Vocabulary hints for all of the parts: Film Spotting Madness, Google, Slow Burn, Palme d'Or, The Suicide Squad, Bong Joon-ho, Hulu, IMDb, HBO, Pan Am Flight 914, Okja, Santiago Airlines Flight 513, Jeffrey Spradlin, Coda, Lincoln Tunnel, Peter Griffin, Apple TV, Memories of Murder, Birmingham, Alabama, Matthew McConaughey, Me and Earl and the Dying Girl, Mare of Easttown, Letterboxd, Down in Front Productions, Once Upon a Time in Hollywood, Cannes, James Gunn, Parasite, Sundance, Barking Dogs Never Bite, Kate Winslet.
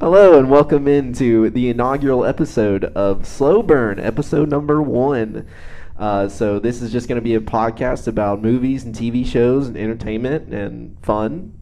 Hello and welcome into the inaugural episode of Slow Burn, episode number 1. So this is just going to be a podcast about movies and TV shows and entertainment and fun.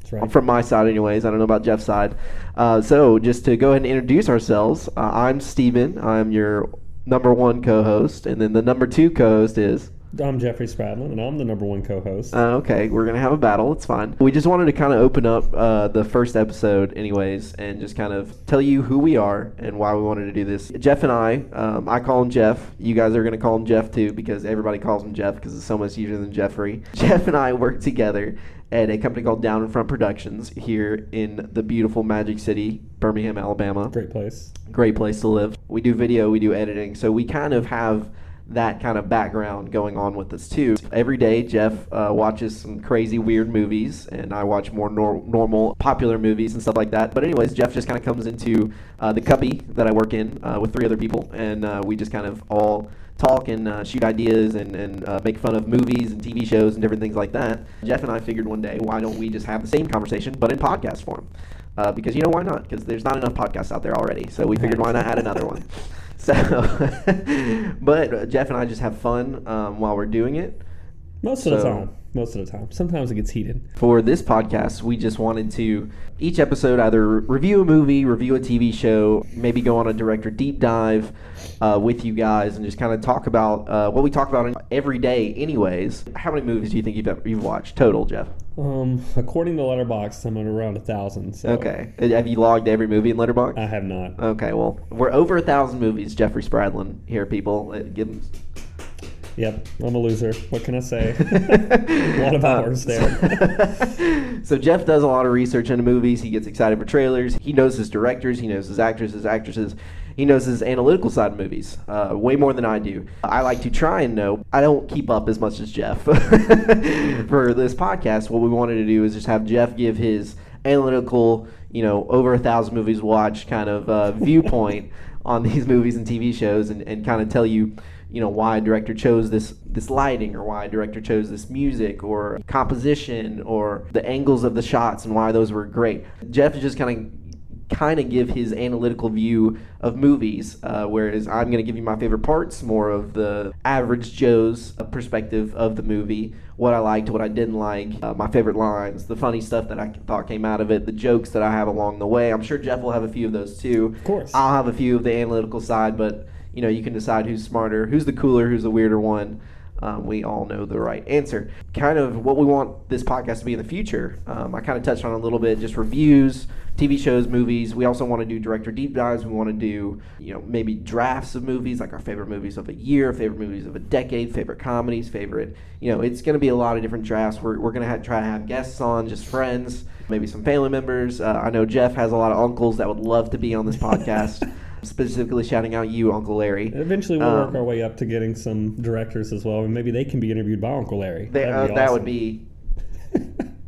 That's right. From my side anyways. I don't know about Jeff's side. So just to go ahead and introduce ourselves, I'm Steven. I'm your number 1 co-host. And then the number 2 co-host is... I'm Jeffrey Spradlin, and I'm the number 1 co-host. Okay, we're going to have a battle. It's fine. We just wanted to kind of open up the first episode anyways and just kind of tell you who we are and why we wanted to do this. Jeff and I call him Jeff. You guys are going to call him Jeff too because everybody calls him Jeff because it's so much easier than Jeffrey. Jeff and I work together at a company called Down in Front Productions here in the beautiful Magic City, Birmingham, Alabama. Great place. Great place to live. We do video, we do editing, so we kind of have... that kind of background going on with us too. Every day Jeff watches some crazy weird movies and I watch more normal popular movies and stuff like that. But anyways, Jeff just kind of comes into the cubby that I work in with 3 other people and we just kind of all talk and shoot ideas and make fun of movies and TV shows and different things like that. Jeff and I figured one day, why don't we just have the same conversation but in podcast form? Because you know why not? Because there's not enough podcasts out there already. So we figured why not add another one? So, but Jeff and I just have fun while we're doing it. Most of the time. Sometimes it gets heated. For this podcast, we just wanted to, each episode, either review a movie, review a TV show, maybe go on a director deep dive with you guys and just kind of talk about what we talk about every day anyways. How many movies do you think you've watched total, Jeff? According to Letterboxd, I'm at around 1,000. So. Okay. Have you logged every movie in Letterboxd? I have not. Okay, well, we're over 1,000 movies, Jeffrey Spradlin here, people. Give them... Yep, I'm a loser. What can I say? A lot of hours there. So Jeff does a lot of research into movies. He gets excited for trailers. He knows his directors. He knows his actresses. He knows his analytical side of movies way more than I do. I like to try and know. I don't keep up as much as Jeff. For this podcast, what we wanted to do is just have Jeff give his analytical, over 1,000 movies watched kind of viewpoint on these movies and TV shows and kind of tell you, why a director chose this lighting or why a director chose this music or composition or the angles of the shots and why those were great. Jeff is just kind of give his analytical view of movies, whereas I'm going to give you my favorite parts, more of the average Joe's perspective of the movie, what I liked, what I didn't like, my favorite lines, the funny stuff that I thought came out of it, the jokes that I have along the way. I'm sure Jeff will have a few of those too. Of course. I'll have a few of the analytical side, but you can decide who's smarter, who's the cooler, who's the weirder one. We all know the right answer. Kind of what we want this podcast to be in the future. I kind of touched on a little bit, just reviews, TV shows, movies. We also want to do director deep dives. We want to do, maybe drafts of movies, like our favorite movies of a year, favorite movies of a decade, favorite comedies, favorite. It's going to be a lot of different drafts. We're going to try to have guests on, just friends, maybe some family members. I know Jeff has a lot of uncles that would love to be on this podcast. Specifically shouting out you, Uncle Larry. Eventually we'll work our way up to getting some directors as well, and maybe they can be interviewed by Uncle Larry. That would be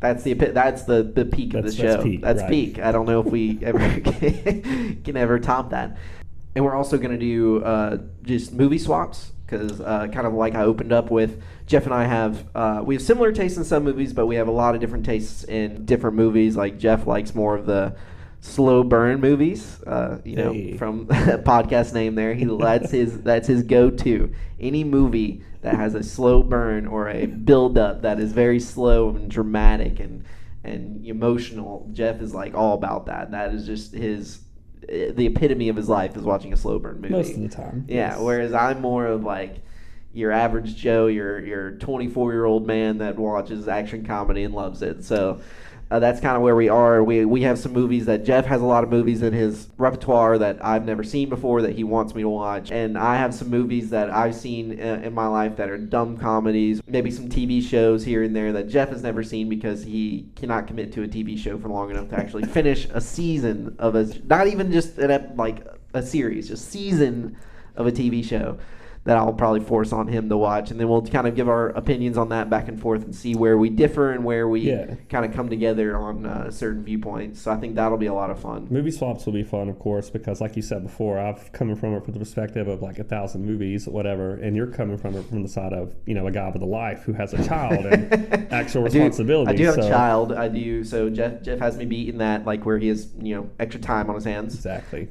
that's the peak of the show. That's peak. I don't know if we ever can ever top that. And we're also going to do just movie swaps because kind of like I opened up with, Jeff and I have we have similar tastes in some movies, but we have a lot of different tastes in different movies. Like Jeff likes more of the slow burn movies, from the podcast name there. That's his go-to. Any movie that has a slow burn or a build-up that is very slow and dramatic and emotional, Jeff is like all about that. That is just the epitome of his life is watching a slow burn movie. Most of the time. Yeah, yes. Whereas I'm more of like your average Joe, your 24-year-old man that watches action comedy and loves it. So... that's kind of where we are. We have some movies that Jeff has a lot of movies in his repertoire that I've never seen before that he wants me to watch. And I have some movies that I've seen in my life that are dumb comedies, maybe some TV shows here and there that Jeff has never seen because he cannot commit to a TV show for long enough to actually finish a season of a – not even just a series, just season of a TV show. that I'll probably force on him to watch, and then we'll kind of give our opinions on that back and forth and see where we differ and where we kind of come together on certain viewpoints. So I think that'll be a lot of fun. Movie swaps will be fun, of course, because like you said before, I've come from it from the perspective of like 1,000 movies or whatever, and you're coming from it from the side of, you know, a guy with a life who has a child and actual responsibility. I do have a child. I do. So Jeff has me beat in that, like where he has, you know, extra time on his hands. Exactly.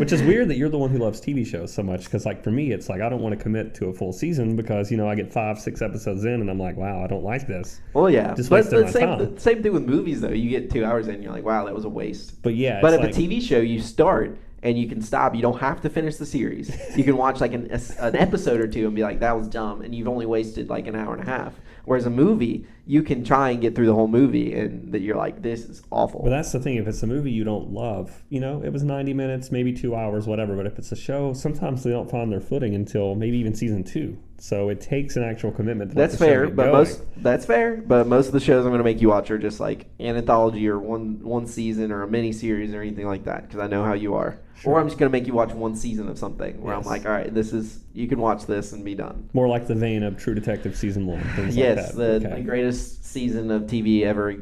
Which is weird that you're the one who loves TV shows so much, because like for me, it's like, I don't want to commit to a full season because, you know, I get 5-6 episodes in and I'm like, wow, I don't like this. Well, yeah. Just wasting my time. The same thing with movies, though. You get 2 hours in and you're like, wow, that was a waste. But yeah. But at like, a TV show, you start and you can stop. You don't have to finish the series. You can watch like an episode or two and be like, that was dumb. And you've only wasted like an hour and a half. Whereas a movie, you can try and get through the whole movie, and that you're like, this is awful. But that's the thing. If it's a movie you don't love, you know, it was 90 minutes, maybe 2 hours, whatever. But if it's a show, sometimes they don't find their footing until maybe even season 2. So it takes an actual commitment. That's fair. But most of the shows I'm going to make you watch are just like an anthology or one season or a mini series or anything like that, because I know how you are. Sure. Or I'm just going to make you watch one season of something where I'm like, all right, this is, you can watch this and be done. More like the vein of True Detective Season 1. Yes, like the greatest season of TV ever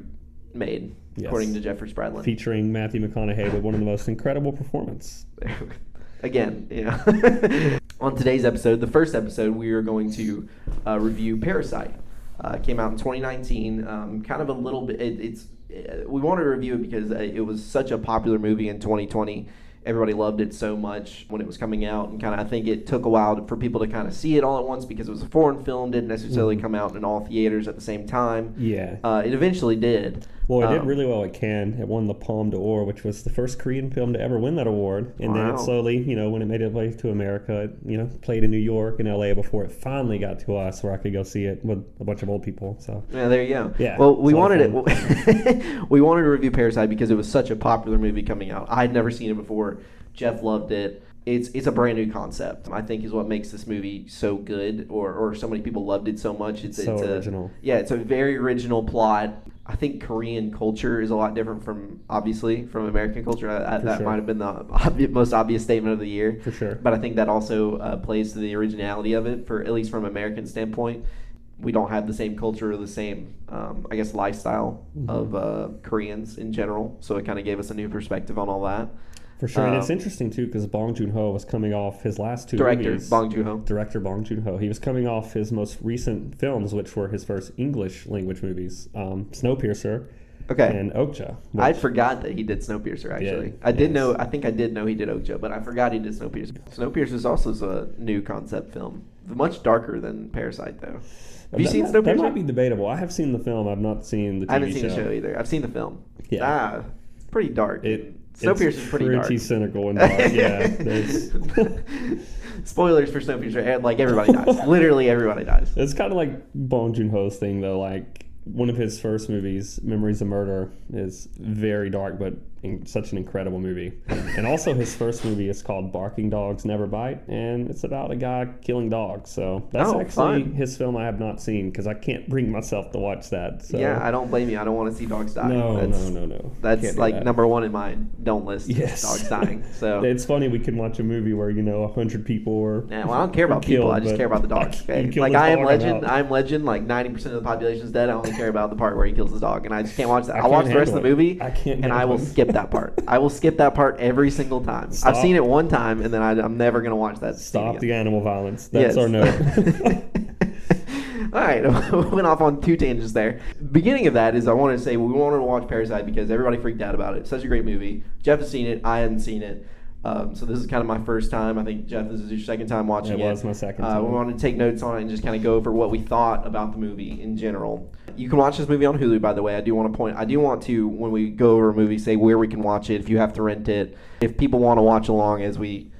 made, according to Jeffrey Spradlin. Featuring Matthew McConaughey with one of the most incredible performances. Again, you know. On today's episode, the first episode, we are going to review Parasite. It came out in 2019, kind of a little bit, we wanted to review it because it was such a popular movie in 2020. Everybody loved it so much when it was coming out, and kind of I think it took a while for people to kind of see it all at once because it was a foreign film, didn't necessarily come out in all theaters at the same time. Yeah. It eventually did. Well, it did really well at Cannes. It won the Palme d'Or, which was the first Korean film to ever win that award. And then it slowly, you know, when it made its way to America, it, you know, played in New York and LA before it finally got to us where I could go see it with a bunch of old people. So yeah, there you go. Yeah. Well, we wanted it. We wanted to review Parasite because it was such a popular movie coming out. I'd never seen it before. Jeff loved it. It's a brand new concept, I think, is what makes this movie so good, or so many people loved it so much. It's original. Yeah, it's a very original plot. I think Korean culture is a lot different from American culture. Might have been the most obvious statement of the year. For sure. But I think that also plays to the originality of it, for at least from an American standpoint. We don't have the same culture or the same, I guess, lifestyle of Koreans in general. So it kind of gave us a new perspective on all that. For sure, and it's interesting, too, because Bong Joon-ho was coming off his last two movies. Director Bong Joon-ho. He was coming off his most recent films, which were his first English-language movies, Snowpiercer and Okja. I forgot that he did Snowpiercer, actually. I did know he did Okja, but I forgot he did Snowpiercer. Snowpiercer is also a new concept film. Much darker than Parasite, though. Have you seen Snowpiercer? That might be debatable. I have seen the film. I've not seen the TV show. I haven't seen the show, either. I've seen the film. Yeah. Pretty dark. Snowpiercer is pretty dark. Pretty cynical and dark, yeah. Spoilers for Snowpiercer. Like, everybody dies. Literally, everybody dies. It's kind of like Bong Joon-ho's thing, though. Like, one of his first movies, Memories of Murder, is very dark, but such an incredible movie. And also, his first movie is called Barking Dogs Never Bite, and it's about a guy killing dogs. So that's his film I have not seen, because I can't bring myself to watch that. So. Yeah, I don't blame you. I don't want to see dogs die. No. That's like number one in mine. Don't list dogs dying. So it's funny, we can watch a movie where, you know, 100 people were I don't care about people. I just care about the dogs. Okay? Like I Am Legend, like 90% of the population is dead. I only care about the part where he kills his dog, and I just can't watch that. I'll watch the rest of the movie, and I will skip that part. I will skip that part every single time. I've seen it one time, and then I'm never going to watch that. Stop the animal violence. That's our note. All right, we went off on two tangents there. Beginning of that is I wanted to say we wanted to watch Parasite because everybody freaked out about it. Such a great movie. Jeff has seen it. I hadn't seen it. So this is kind of my first time. I think, Jeff, this is your second time watching it. It was my second time. We wanted to take notes on it and just kind of go over what we thought about the movie in general. You can watch this movie on Hulu, by the way. I do want to, when we go over a movie, say where we can watch it, if you have to rent it, if people want to watch along as we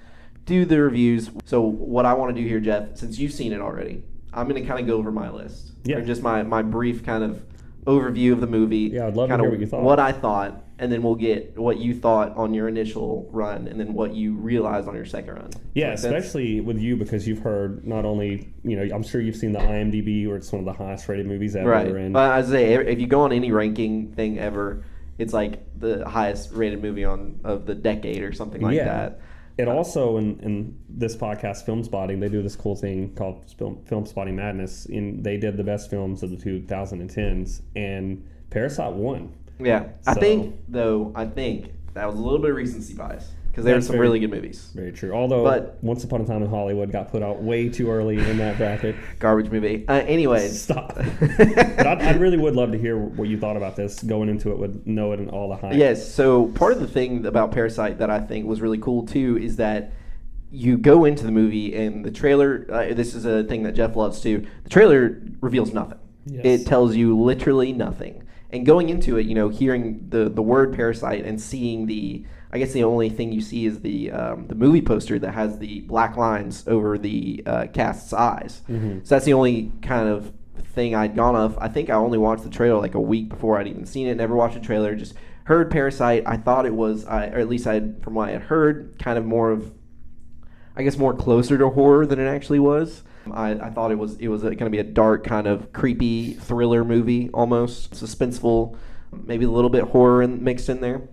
do the reviews. So what I want to do here, Jeff, since you've seen it already, I'm going to kind of go over my list. Yeah. Or just my brief kind of overview of the movie. Yeah, I'd love to hear what you thought. What I thought. And then we'll get what you thought on your initial run and then what you realized on your second run. Yeah, especially with you, because you've heard not only, you know, I'm sure you've seen the IMDb, where it's one of the highest rated movies ever. Right. But I say, if you go on any ranking thing ever, it's like the highest rated movie of the decade or something like that. It also, in this podcast, Film Spotting, they do this cool thing called Film Spotting Madness. And they did the best films of the 2010s, and Parasite won. Yeah. So, I think that was a little bit of recency bias, because there were some really good movies. Very true. Although, Once Upon a Time in Hollywood got put out way too early in that bracket. Garbage movie. Anyways. Stop. But I really would love to hear what you thought about this, going into it with Noah and all the hype. Yes. So part of the thing about Parasite that I think was really cool, too, is that you go into the movie and the trailer, this is a thing that Jeff loves, too. The trailer reveals nothing. Yes. It tells you literally nothing. And going into it, you know, hearing the word Parasite and seeing the... I guess the only thing you see is the movie poster that has the black lines over the cast's eyes. Mm-hmm. So that's the only kind of thing I'd gone off. I think I only watched the trailer like a week before I'd even seen it. Never watched a trailer. Just heard Parasite. I thought it was, or at least from what I had heard, kind of more of, I guess, more closer to horror than it actually was. I thought it was going to be a dark kind of creepy thriller movie, almost suspenseful, maybe a little bit horror mixed in there.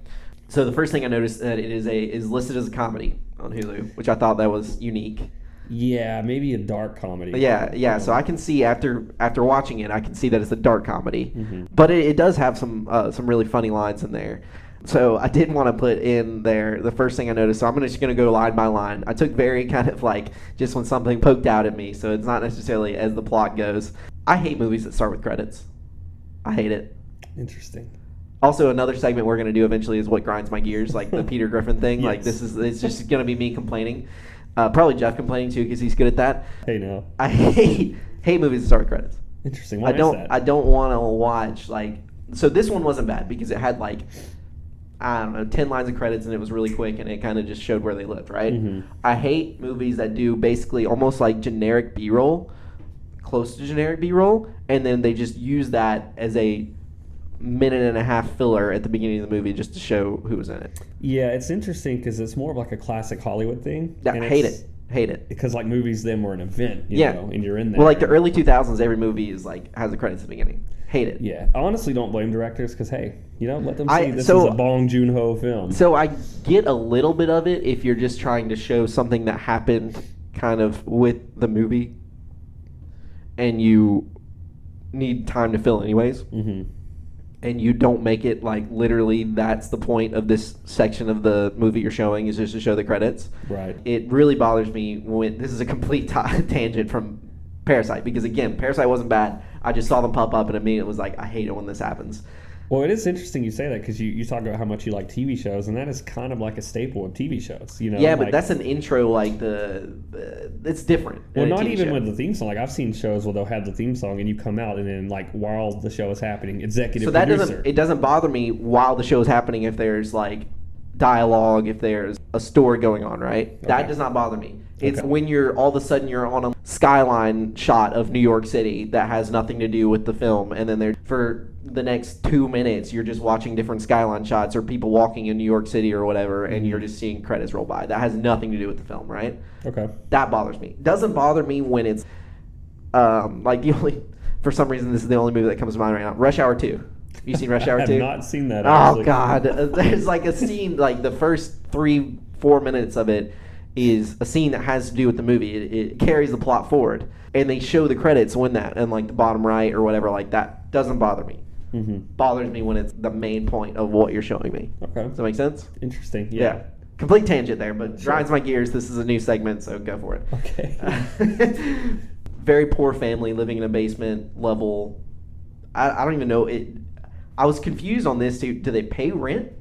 So the first thing I noticed that it is listed as a comedy on Hulu, which I thought that was unique. Yeah, maybe a dark comedy. Yeah. So I can see after watching it, I can see that it's a dark comedy, mm-hmm. but it does have some really funny lines in there. So I did want to put in there the first thing I noticed. So I'm just going to go line by line. I took very kind of like just when something poked out at me. So it's not necessarily as the plot goes. I hate movies that start with credits. I hate it. Interesting. Also, another segment we're going to do eventually is what grinds my gears, like the Peter Griffin thing. Yes. Like it's just going to be me complaining. Probably Jeff complaining too, because he's good at that. Hey, no. I hate movies that start with credits. Interesting. Why is that? I don't want to watch like. So this one wasn't bad because it had like, I don't know, 10 lines of credits and it was really quick and it kind of just showed where they lived, right? Mm-hmm. I hate movies that do basically almost like generic B-roll, close to generic B-roll, and then they just use that as a minute and a half filler at the beginning of the movie just to show who was in it. Yeah, it's interesting because it's more of like a classic Hollywood thing. Yeah, and I hate it. Because like movies then were an event, you know, and you're in there. Well, like the early 2000s, every movie is like has the credits at the beginning. Hate it. Yeah, I honestly don't blame directors because hey, you know, let them see this is a Bong Joon-ho film. So I get a little bit of it if you're just trying to show something that happened kind of with the movie, and you need time to fill anyways. Mm-hmm. And you don't make it like literally that's the point of this section of the movie you're showing is just to show the credits. Right. It really bothers me when this is a complete tangent from Parasite because again, Parasite wasn't bad. I just saw them pop up and immediately was like, I hate it when this happens. Well, it is interesting you say that because you talk about how much you like TV shows, and that is kind of like a staple of TV shows, you know. Yeah, like, but that's an intro, like it's different. Well, not even show. With the theme song. Like I've seen shows where they'll have the theme song, and you come out, and then like while the show is happening, executive so that producer. It doesn't bother me while the show is happening if there's like dialogue, if there's a story going on, right? Okay. That does not bother me. It's when you're all of a sudden you're on a skyline shot of New York City that has nothing to do with the film, and then they're for the next 2 minutes you're just watching different skyline shots or people walking in New York City or whatever, and you're just seeing credits roll by. That has nothing to do with the film, right? Okay. That bothers me. Doesn't bother me when it's like the only for some reason this is the only movie that comes to mind right now. Rush Hour 2. Have you seen Rush Hour 2? I have not seen that. Honestly. Oh God, there's like a scene like the first 3-4 minutes of it is a scene that has to do with the movie. It carries the plot forward, and they show the credits when that and like the bottom right or whatever like that doesn't bother me. Mm-hmm. Bothers me when it's the main point of what you're showing me. Okay, does that make sense? Interesting. Yeah. Complete tangent there, but sure. Grinds my gears. This is a new segment, so go for it. Okay. Very poor family living in a basement level. I don't even know it. I was confused on this too. Do they pay rent?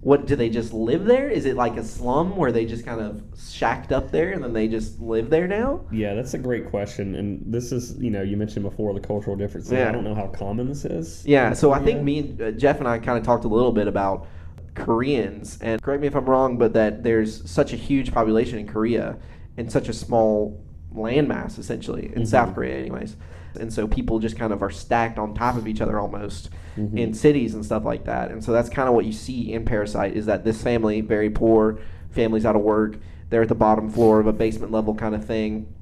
What do they just live there? Is it like a slum where they just kind of shacked up there and then they just live there now? Yeah, that's a great question. And this is, you know, you mentioned before the cultural differences. Yeah. I don't know how common this is. Yeah, so I think me and Jeff and I kind of talked a little bit about Koreans. And correct me if I'm wrong, but that there's such a huge population in Korea and such a small landmass essentially in mm-hmm. South Korea anyways. And so people just kind of are stacked on top of each other almost mm-hmm. in cities and stuff like that. And so that's kind of what you see in Parasite is that this family, very poor, family's out of work. They're at the bottom floor of a basement level kind of thing.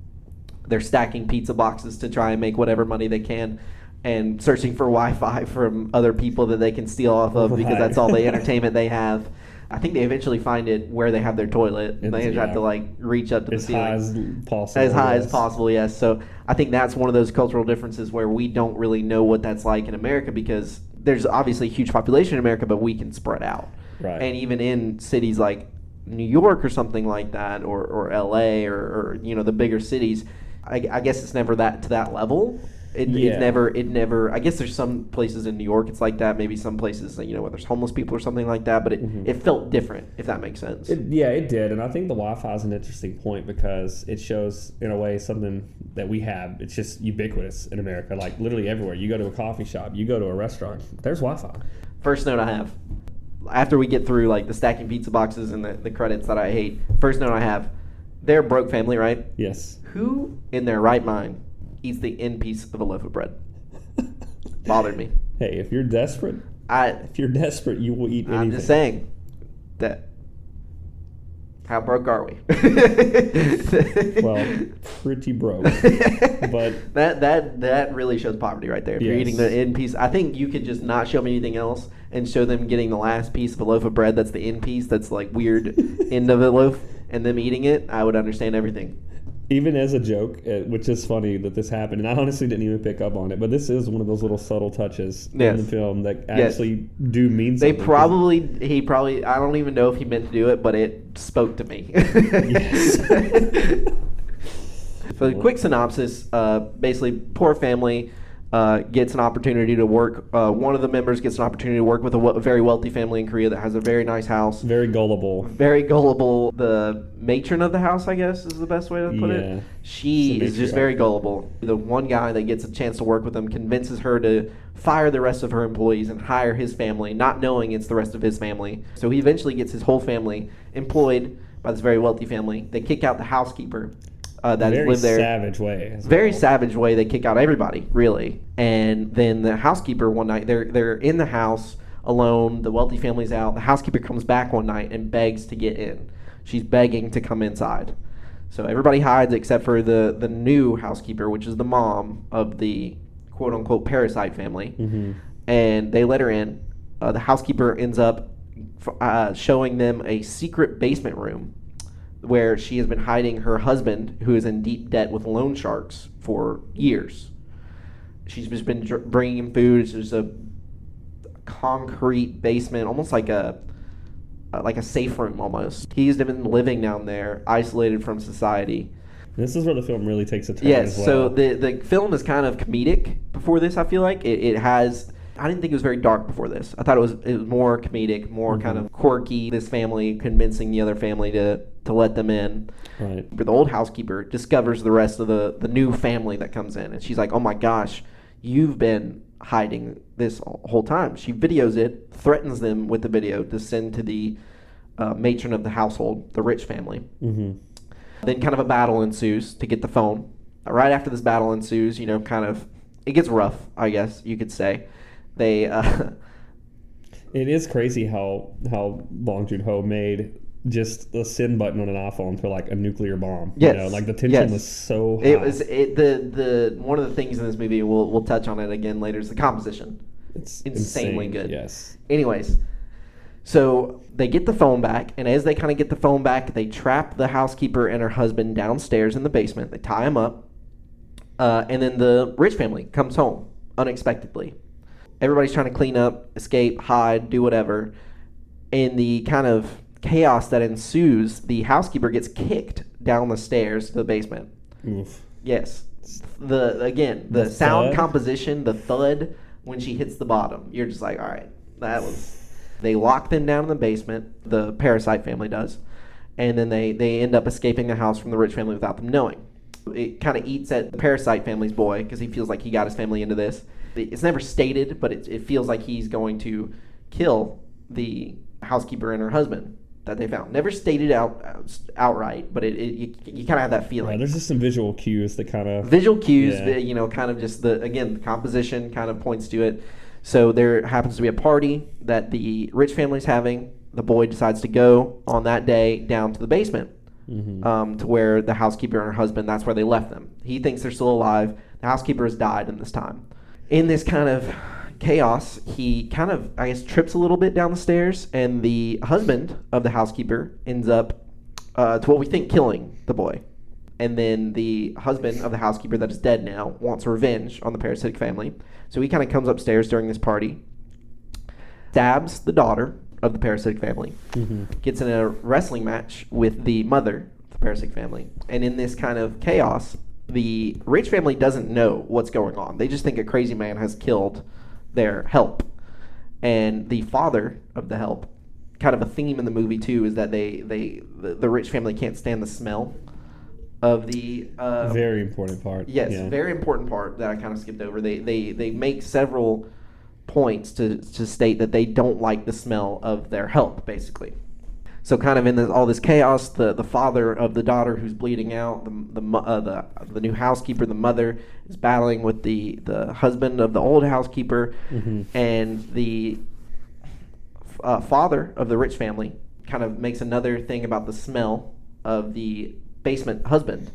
They're stacking pizza boxes to try and make whatever money they can and searching for Wi-Fi from other people that they can steal off of because that's all the entertainment they have. I think they eventually find it where they have their toilet. And they just have to like reach up to the ceiling. As high as possible. As high as possible, yes. So I think that's one of those cultural differences where we don't really know what that's like in America, because there's obviously a huge population in America, but we can spread out. Right. And even in cities like New York or something like that, or LA, or you know, the bigger cities, I guess it's never that to that level. It never. I guess there's some places in New York it's like that. Maybe some places, you know, where there's homeless people or something like that. But it felt different, if that makes sense. It did. And I think the Wi-Fi is an interesting point, because it shows, in a way, something that we have. It's just ubiquitous in America. Like, literally everywhere. You go to a coffee shop, you go to a restaurant, there's Wi-Fi. First note I have. After we get through, like, the stacking pizza boxes and the credits that I hate, first note I have, they're a broke family, right? Yes. Who in their right mind eats the end piece of a loaf of bread? Bothered me. Hey, if you're desperate, you will eat anything. I'm just saying that. How broke are we? Well, pretty broke. But that really shows poverty right there. If you're eating the end piece, I think you could just not show me anything else and show them getting the last piece of a loaf of bread. That's the end piece. That's like weird end of a loaf, and them eating it. I would understand everything. Even as a joke, which is funny that this happened, and I honestly didn't even pick up on it, but this is one of those little subtle touches in the film that actually do mean something. He probably, I don't even know if he meant to do it, but it spoke to me. Yes. So, quick synopsis, basically, poor family gets an opportunity to work. One of the members gets an opportunity to work with a very wealthy family in Korea that has a very nice house. Very gullible. Very gullible. The matron of the house, I guess, is the best way to put it. She is just very gullible. The one guy that gets a chance to work with him convinces her to fire the rest of her employees and hire his family, not knowing it's the rest of his family. So he eventually gets his whole family employed by this very wealthy family. They kick out the housekeeper. That live there. Very savage way. They kick out everybody, really. And then the housekeeper one night, they're in the house alone. The wealthy family's out. The housekeeper comes back one night and begs to get in. She's begging to come inside. So everybody hides except for the new housekeeper, which is the mom of the quote-unquote parasite family. Mm-hmm. And they let her in. The housekeeper ends up showing them a secret basement room, where she has been hiding her husband, who is in deep debt with loan sharks for years. She's just been bringing him food. There's a concrete basement, almost like a safe room almost. He's been living down there, isolated from society. This is where the film really takes a turn. Yes, so the film is kind of comedic before this, I feel like. It has... I didn't think it was very dark before this. I thought it was more comedic, more kind of quirky. This family convincing the other family to let them in. Right. But the old housekeeper discovers the rest of the new family that comes in. And she's like, oh my gosh, you've been hiding this whole time. She videos it, threatens them with the video to send to the matron of the household, the rich family. Mm-hmm. Then kind of a battle ensues to get the phone. Right after this battle ensues, you know, kind of, it gets rough, I guess you could say. It is crazy how Bong Joon-ho made just the send button on an iPhone for like a nuclear bomb. Yes, you know, like the tension was so high. It was the one of the things in this movie. We'll touch on it again later. Is the composition? It's insanely good. Yes. Anyways, so they get the phone back, and as they kind of get the phone back, they trap the housekeeper and her husband downstairs in the basement. They tie them up, and then the rich family comes home unexpectedly. Everybody's trying to clean up, escape, hide, do whatever. In the kind of chaos that ensues, the housekeeper gets kicked down the stairs to the basement. Oof. Yes. The sound thud. Composition, the thud when she hits the bottom. You're just like, all right, that was... They lock them down in the basement, the parasite family does, and then they end up escaping the house from the rich family without them knowing. It kind of eats at the parasite family's boy because he feels like he got his family into this. It's never stated, but it feels like he's going to kill the housekeeper and her husband that they found. Never stated outright, but you kind of have that feeling. Right, there's just some visual cues that kind of... Visual cues, you know, kind of just, the composition kind of points to it. So there happens to be a party that the rich family's having. The boy decides to go on that day down to the basement to where the housekeeper and her husband, that's where they left them. He thinks they're still alive. The housekeeper has died in this time. In this kind of chaos, he kind of, I guess, trips a little bit down the stairs, and the husband of the housekeeper ends up, to what we think, killing the boy. And then the husband of the housekeeper that is dead now wants revenge on the parasitic family. So he kind of comes upstairs during this party, stabs the daughter of the parasitic family, gets in a wrestling match with the mother of the parasitic family. And in this kind of chaos, the rich family doesn't know what's going on. They just think a crazy man has killed their help. And the father of the help, kind of a theme in the movie too, is that the rich family can't stand the smell of the very important part. Yes, yeah. Very important part that I kind of skipped over. They make several points to state that they don't like the smell of their help, basically. So kind of in all this chaos, the father of the daughter who's bleeding out, the new housekeeper, the mother is battling with the husband of the old housekeeper, and the father of the rich family kind of makes another thing about the smell of the basement husband,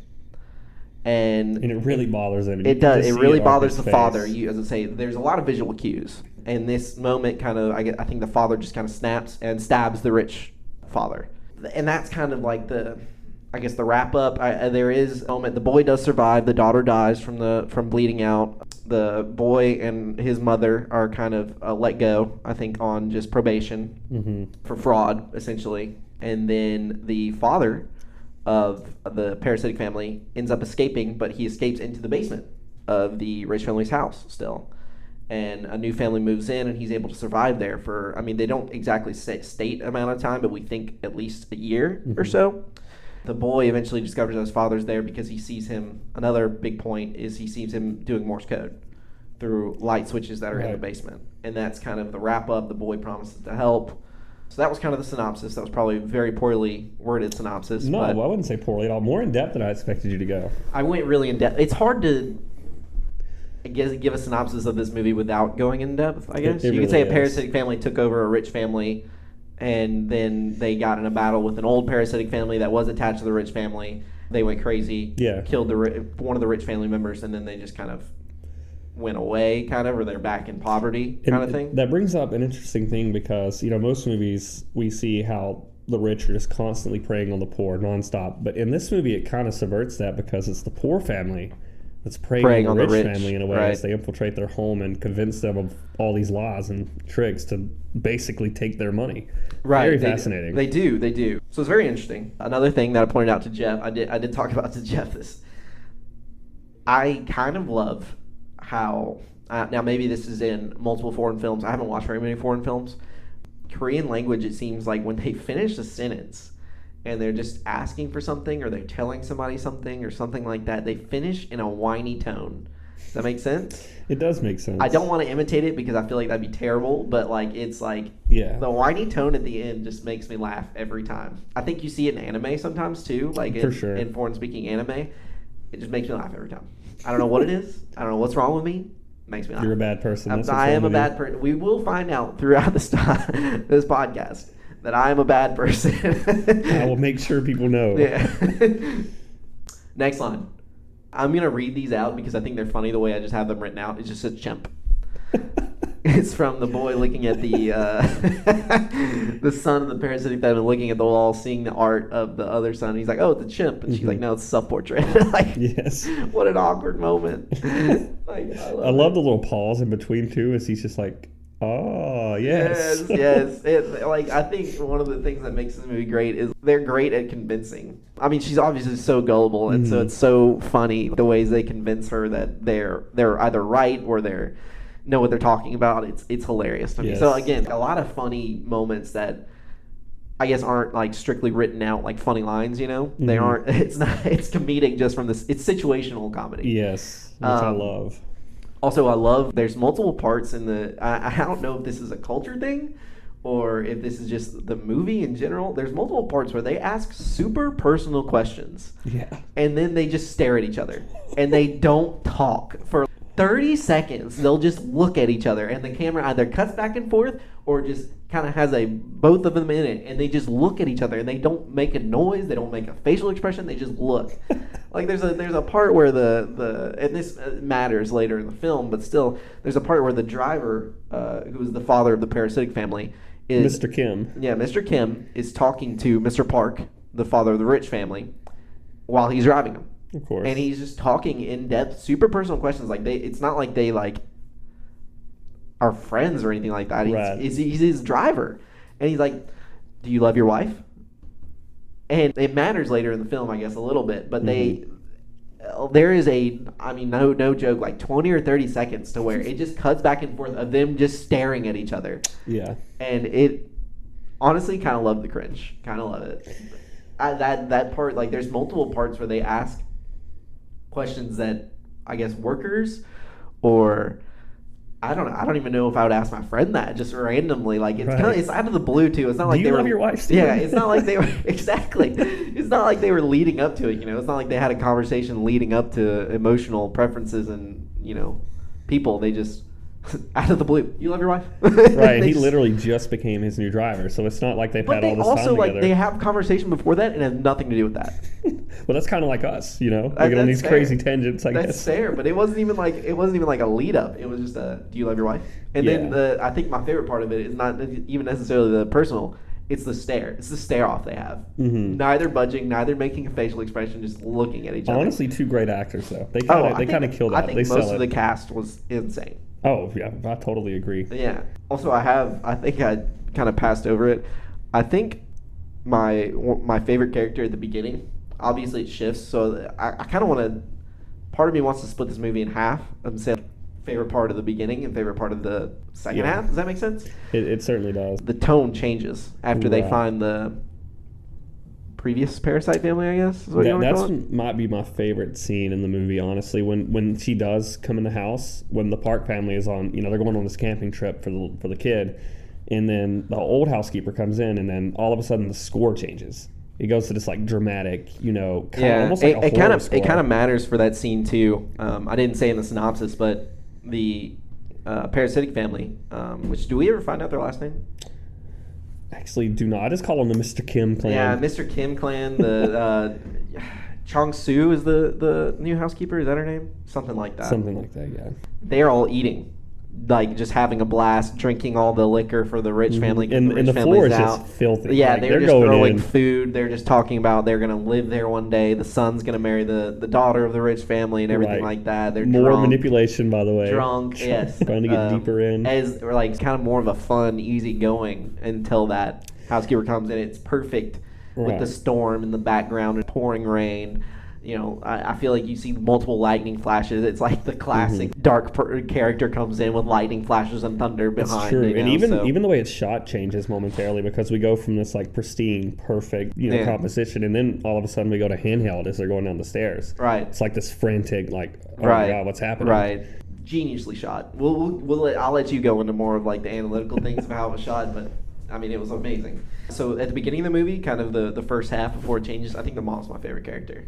and it really bothers him. It does. It really bothers the father. You, as I say, there's a lot of visual cues, and this moment kind of, I think the father just kind of snaps and stabs the rich father, and that's kind of like the wrap up. There is a moment. The boy does survive. The daughter dies from bleeding out. The boy and his mother are kind of let go, I think, on just probation for fraud, essentially, and then the father of the parasitic family ends up escaping, but he escapes into the basement of the rich family's house still. And a new family moves in, and he's able to survive there for, I mean, they don't exactly state amount of time, but we think at least a year or so. The boy eventually discovers that his father's there because he sees him, another big point is he sees him doing Morse code through light switches that are in the basement. And that's kind of the wrap up. The boy promises to help. So that was kind of the synopsis. That was probably a very poorly worded synopsis. No, but I wouldn't say poorly at all. More in depth than I expected you to go. I went really in depth. It's hard to give a synopsis of this movie without going in depth, I guess. You really could say a parasitic family took over a rich family, and then they got in a battle with an old parasitic family that was attached to the rich family. They went crazy, killed one of the rich family members, and then they just kind of went away, kind of, or they're back in poverty kind of thing. That brings up an interesting thing because, you know, most movies we see how the rich are just constantly preying on the poor nonstop. But in this movie, it kind of subverts that because it's the poor family that's preying on the rich family in a way as they infiltrate their home and convince them of all these lies and tricks to basically take their money. Right. Very fascinating. They do. So it's very interesting. Another thing that I pointed out to Jeff, I did talk about to Jeff this. I kind of love how, now maybe this is in multiple foreign films. I haven't watched very many foreign films. Korean language, it seems like when they finish a sentence and they're just asking for something or they're telling somebody something or something like that, they finish in a whiny tone. Does that make sense? It does make sense. I don't want to imitate it because I feel like that'd be terrible, but like it's like the whiny tone at the end just makes me laugh every time. I think you see it in anime sometimes too, like in foreign speaking anime. It just makes me laugh every time. I don't know what it is. I don't know what's wrong with me. It makes me laugh. You're a bad person. I am a bad person. We will find out throughout this podcast that I am a bad person. I will make sure people know. Yeah. Next line. I'm going to read these out because I think they're funny the way I just have them written out. It's just a chimp. It's from the boy looking at the the son of the parasitic family looking at the wall, seeing the art of the other son. He's like, "Oh, it's a chimp," and she's like, "No, it's a self-portrait." Like, yes, what an awkward moment. Like, I love the little pause in between too, as he's just like, "Oh, yes, yes." It, like, I think one of the things that makes this movie great is they're great at convincing. I mean, she's obviously so gullible, and so it's so funny the ways they convince her that they're either right or they're know what they're talking about. It's hilarious to me. Yes. So again, a lot of funny moments that I guess aren't like strictly written out like funny lines, you know? They aren't. It's comedic just from this. It's situational comedy. Yes, which I love. Also, I love there's multiple parts in the I don't know if this is a culture thing or if this is just the movie in general. There's multiple parts where they ask super personal questions. Yeah. And then they just stare at each other and they don't talk for 30 seconds. They'll just look at each other, and the camera either cuts back and forth or just kind of has both of them in it, and they just look at each other, and they don't make a noise, they don't make a facial expression, they just look. Like there's a part where the and this matters later in the film, but still there's a part where the driver, who is the father of the parasitic family, is Mr. Kim. Yeah, Mr. Kim is talking to Mr. Park, the father of the rich family, while he's driving him. Of course. And he's just talking in depth, super personal questions. Like it's not like they like are friends or anything like that. Right. He's his driver, and he's like, "Do you love your wife?" And it matters later in the film, I guess, a little bit. But there is a, I mean, no joke, like 20 or 30 seconds to where it just cuts back and forth of them just staring at each other. Yeah. And it, honestly, kind of love the cringe. Kind of love it. That part, like, there's multiple parts where they ask questions that, I guess, workers or... I don't even know if I would ask my friend that just randomly. Like it's kind of, it's out of the blue too. It's not like they were your wife. Yeah, it's not like they were exactly. It's not like they were leading up to it. You know, it's not like they had a conversation leading up to emotional preferences and people. They just out of the blue. You love your wife, right? He literally just became his new driver, so it's not like they've had all this time together. But they also like they have conversation before that and have nothing to do with that. Well, that's kind of like us, We get on these crazy tangents, I guess. That's fair, but it wasn't even like a lead up. It was just a, do you love your wife? And then I think my favorite part of it is not even necessarily the personal. It's the stare. It's the stare off they have. Mm-hmm. Neither budging, neither making a facial expression, just looking at each other. Honestly, two great actors though. They kind of killed that. I think they most of the cast was insane. Oh yeah, I totally agree. Yeah. Also, I think I kind of passed over it. I think my favorite character at the beginning. Obviously, it shifts, so I kind of want to... Part of me wants to split this movie in half and say favorite part of the beginning and favorite part of the second half. Does that make sense? It certainly does. The tone changes after they find the previous parasite family, I guess, is what you want to call it? That might be my favorite scene in the movie, honestly. When she does come in the house, when the Park family is on... they're going on this camping trip for the kid, and then the old housekeeper comes in, and then all of a sudden the score changes. It goes to this like dramatic, almost like a horror score. It kind of matters for that scene too. I didn't say in the synopsis, but the parasitic family, which do we ever find out their last name? Actually, do not. I just call them the Mr. Kim clan. Yeah, Mr. Kim clan. The Chong Su is the new housekeeper. Is that her name? Something like that. Something like that. Yeah. They are all eating. Like just having a blast, drinking all the liquor for the rich family, and the floor is just filthy. Yeah, like, they're just throwing food. They're just talking about they're gonna live there one day. The son's gonna marry the daughter of the rich family and everything like that. They're more drunk, manipulation, by the way. Drunk, yes. Trying to get deeper in as like kind of more of a fun, easy going until that housekeeper comes in. It's perfect with the storm in the background and pouring rain. I feel like you see multiple lightning flashes. It's like the classic dark character comes in with lightning flashes and thunder behind. That's true. And even the way it's shot changes momentarily because we go from this like pristine, perfect, composition, and then all of a sudden we go to handheld as they're going down the stairs. Right. It's like this frantic, like, oh my God, what's happening? Right. Geniusly shot. I'll let you go into more of like the analytical things of how it was shot, but I mean it was amazing. So at the beginning of the movie, kind of the first half before it changes, I think the mom's my favorite character.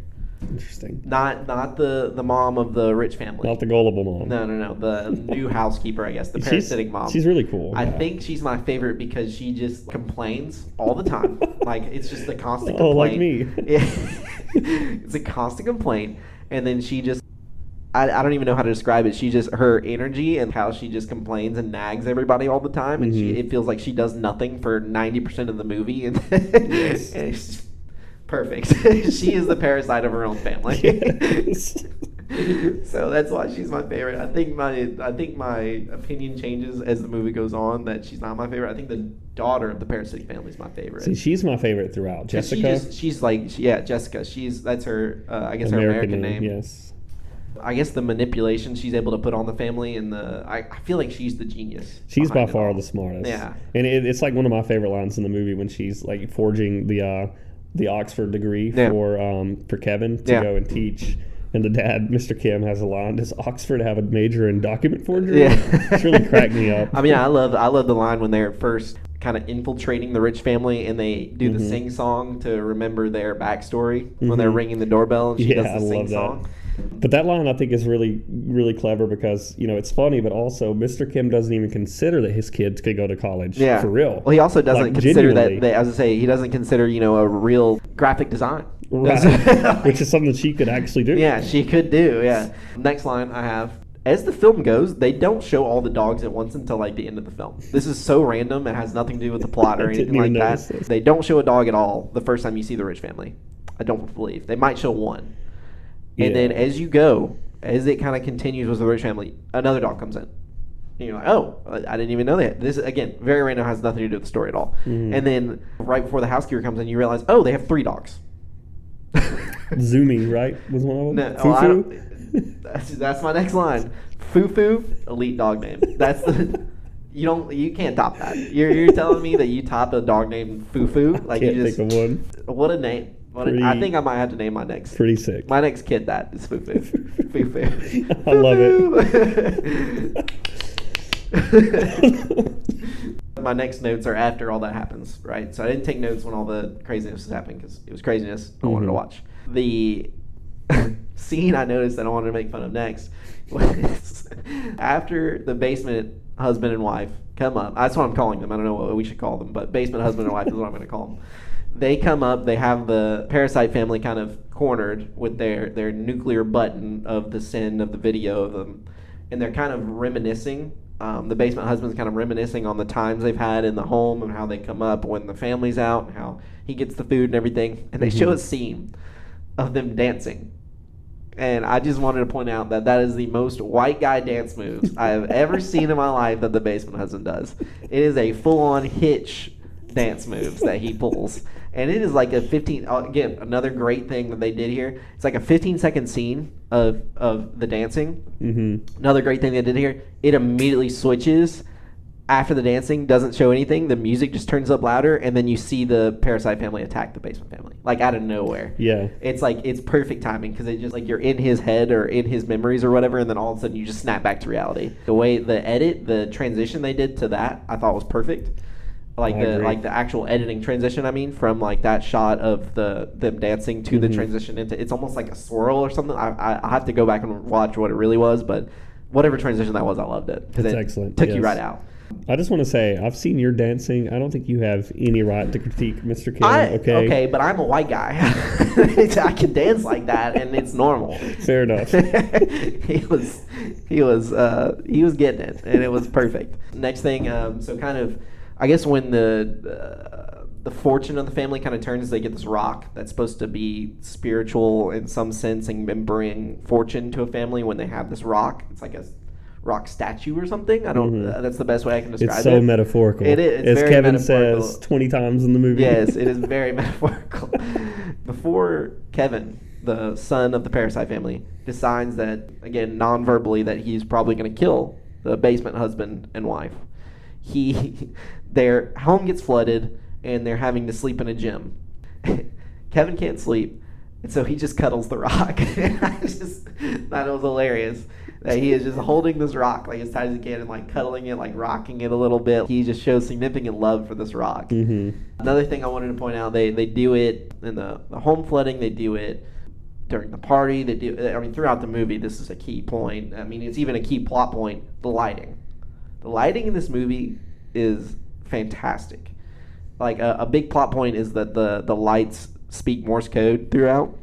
Interesting. Not the mom of the rich family. Not the gullible mom. No. The new housekeeper, I guess. The parasitic mom. She's really cool. I think she's my favorite because she just complains all the time. Like, it's just a constant complaint. Oh, like me. It's a constant complaint. And then she just... I don't even know how to describe it. She just... Her energy and how she just complains and nags everybody all the time. And it feels like she does nothing for 90% of the movie. And, and it's just, perfect. She is the parasite of her own family. Yes. So that's why she's my favorite. I think my opinion changes as the movie goes on that she's not my favorite. I think the daughter of the parasitic family is my favorite. See, she's my favorite throughout. Jessica. Jessica. That's her. I guess her American name. Yes. I guess the manipulation she's able to put on the family and I feel like she's the genius. She's by far the smartest. Yeah. And it's like one of my favorite lines in the movie when she's like forging the Oxford degree for Kevin to go and teach. And the dad, Mr. Kim, has a line, does Oxford have a major in document forgery? Yeah. It's really cracked me up. I mean, I love the line when they're first kind of infiltrating the rich family and they do the sing-song to remember their backstory when they're ringing the doorbell and she does the sing-song. But that line, I think, is really, really clever because, it's funny, but also Mr. Kim doesn't even consider that his kids could go to college for real. Well, he also doesn't consider that, as I say, he doesn't consider, a real graphic design. Right. Which is something that she could actually do. Yeah, she could do, yeah. Next line I have, as the film goes, they don't show all the dogs at once until like the end of the film. This is so random, it has nothing to do with the plot or anything like that. This. They don't show a dog at all the first time you see the rich family. I don't believe. They might show one. And then as you go, as it kind of continues with the rich family, another dog comes in. And you're like, oh, I didn't even know that. This, again, very random, has nothing to do with the story at all. Mm. And then right before the housekeeper comes in, you realize, oh, they have three dogs. Zumi, right? Was one of them? No, Fufu? That's my next line. Fufu, elite dog name. That's the... You can't top that. You're telling me that you topped a dog named Fufu? Like, can't you just think of one. What a name. I think I might have to name my next. Pretty sick. My next kid that is Fufu. Fufu. I love it. My next notes are after all that happens, right? So I didn't take notes when all the craziness was happening because it was craziness. I wanted to watch. The scene I noticed that I wanted to make fun of next was after the basement husband and wife come up. That's what I'm calling them. I don't know what we should call them, but basement husband and wife is what I'm going to call them. They come up, they have the Parasite family kind of cornered with their nuclear button of the sin of the video of them. And they're kind of reminiscing. The basement husband's kind of reminiscing on the times they've had in the home and how they come up when the family's out and how he gets the food and everything. And they show a scene of them dancing. And I just wanted to point out that that is the most white guy dance moves I have ever seen in my life that the basement husband does. It is a full-on hitch dance moves that he pulls. And it is like a 15, again, another great thing that they did here. It's like a 15-second scene of the dancing. Mm-hmm. Another great thing they did here, it immediately switches after the dancing, doesn't show anything. The music just turns up louder, and then you see the Parasite family attack the basement family, like out of nowhere. Yeah. It's like, it's perfect timing because it just, like, you're in his head or in his memories or whatever, and then all of a sudden you just snap back to reality. The way the transition they did to that, I thought was perfect. Like the actual editing transition, I mean, from like that shot of them dancing to the transition into, it's almost like a swirl or something. I have to go back and watch what it really was, but whatever transition that was, I loved it. That's excellent. Took you right out. I just want to say, I've seen your dancing. I don't think you have any right to critique Mr. Kim. Okay, but I'm a white guy. I can dance like that, and it's normal. Fair enough. He was getting it, and it was perfect. Next thing, so kind of. I guess when the fortune of the family kind of turns, they get this rock that's supposed to be spiritual in some sense and bring fortune to a family when they have this rock. It's like a rock statue or something. I don't. That's the best way I can describe it. It's so metaphorical. It is. It's As very Kevin metaphorical. Says 20 times in the movie. Yes, it is very metaphorical. Before Kevin, the son of the Parasite family, decides that, again, non-verbally, that he's probably going to kill the basement husband and wife. Their home gets flooded, and they're having to sleep in a gym. Kevin can't sleep, and so he just cuddles the rock. And I just thought it was hilarious that he is just holding this rock like as tight as he can and like cuddling it, like rocking it a little bit. He just shows significant love for this rock. Mm-hmm. Another thing I wanted to point out, they do it in the home flooding. They do it during the party. They do. I mean, throughout the movie, this is a key point. I mean, it's even a key plot point, the lighting. The lighting in this movie is fantastic. Like, a big plot point is that the lights speak Morse code throughout.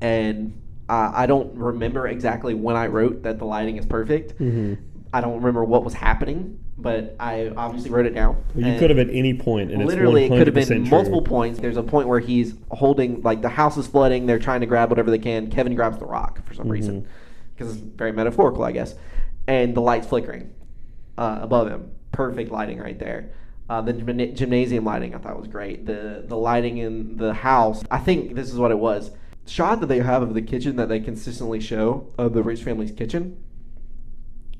And I don't remember exactly when I wrote that the lighting is perfect. Mm-hmm. I don't remember what was happening, but I obviously wrote it down. Well, you could have at any point, and literally, it could have been multiple points. There's a point where he's holding, like, the house is flooding. They're trying to grab whatever they can. Kevin grabs the rock for some reason because it's very metaphorical, I guess. And the light's flickering. Above him, perfect lighting right there. The gymnasium lighting I thought was great. The lighting in the house, I think this is what it was. Shot that they have of the kitchen that they consistently show of the rich family's kitchen,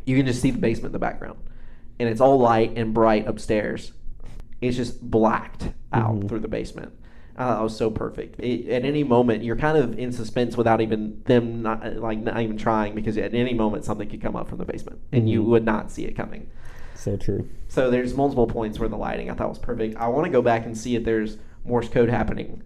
you can just see the basement in the background. And it's all light and bright upstairs. It's just blacked out through the basement. That was so perfect. At any moment, you're kind of in suspense without even them not even trying, because at any moment something could come up from the basement and you would not see it coming. So true. So there's multiple points where the lighting I thought was perfect. I want to go back and see if there's Morse code happening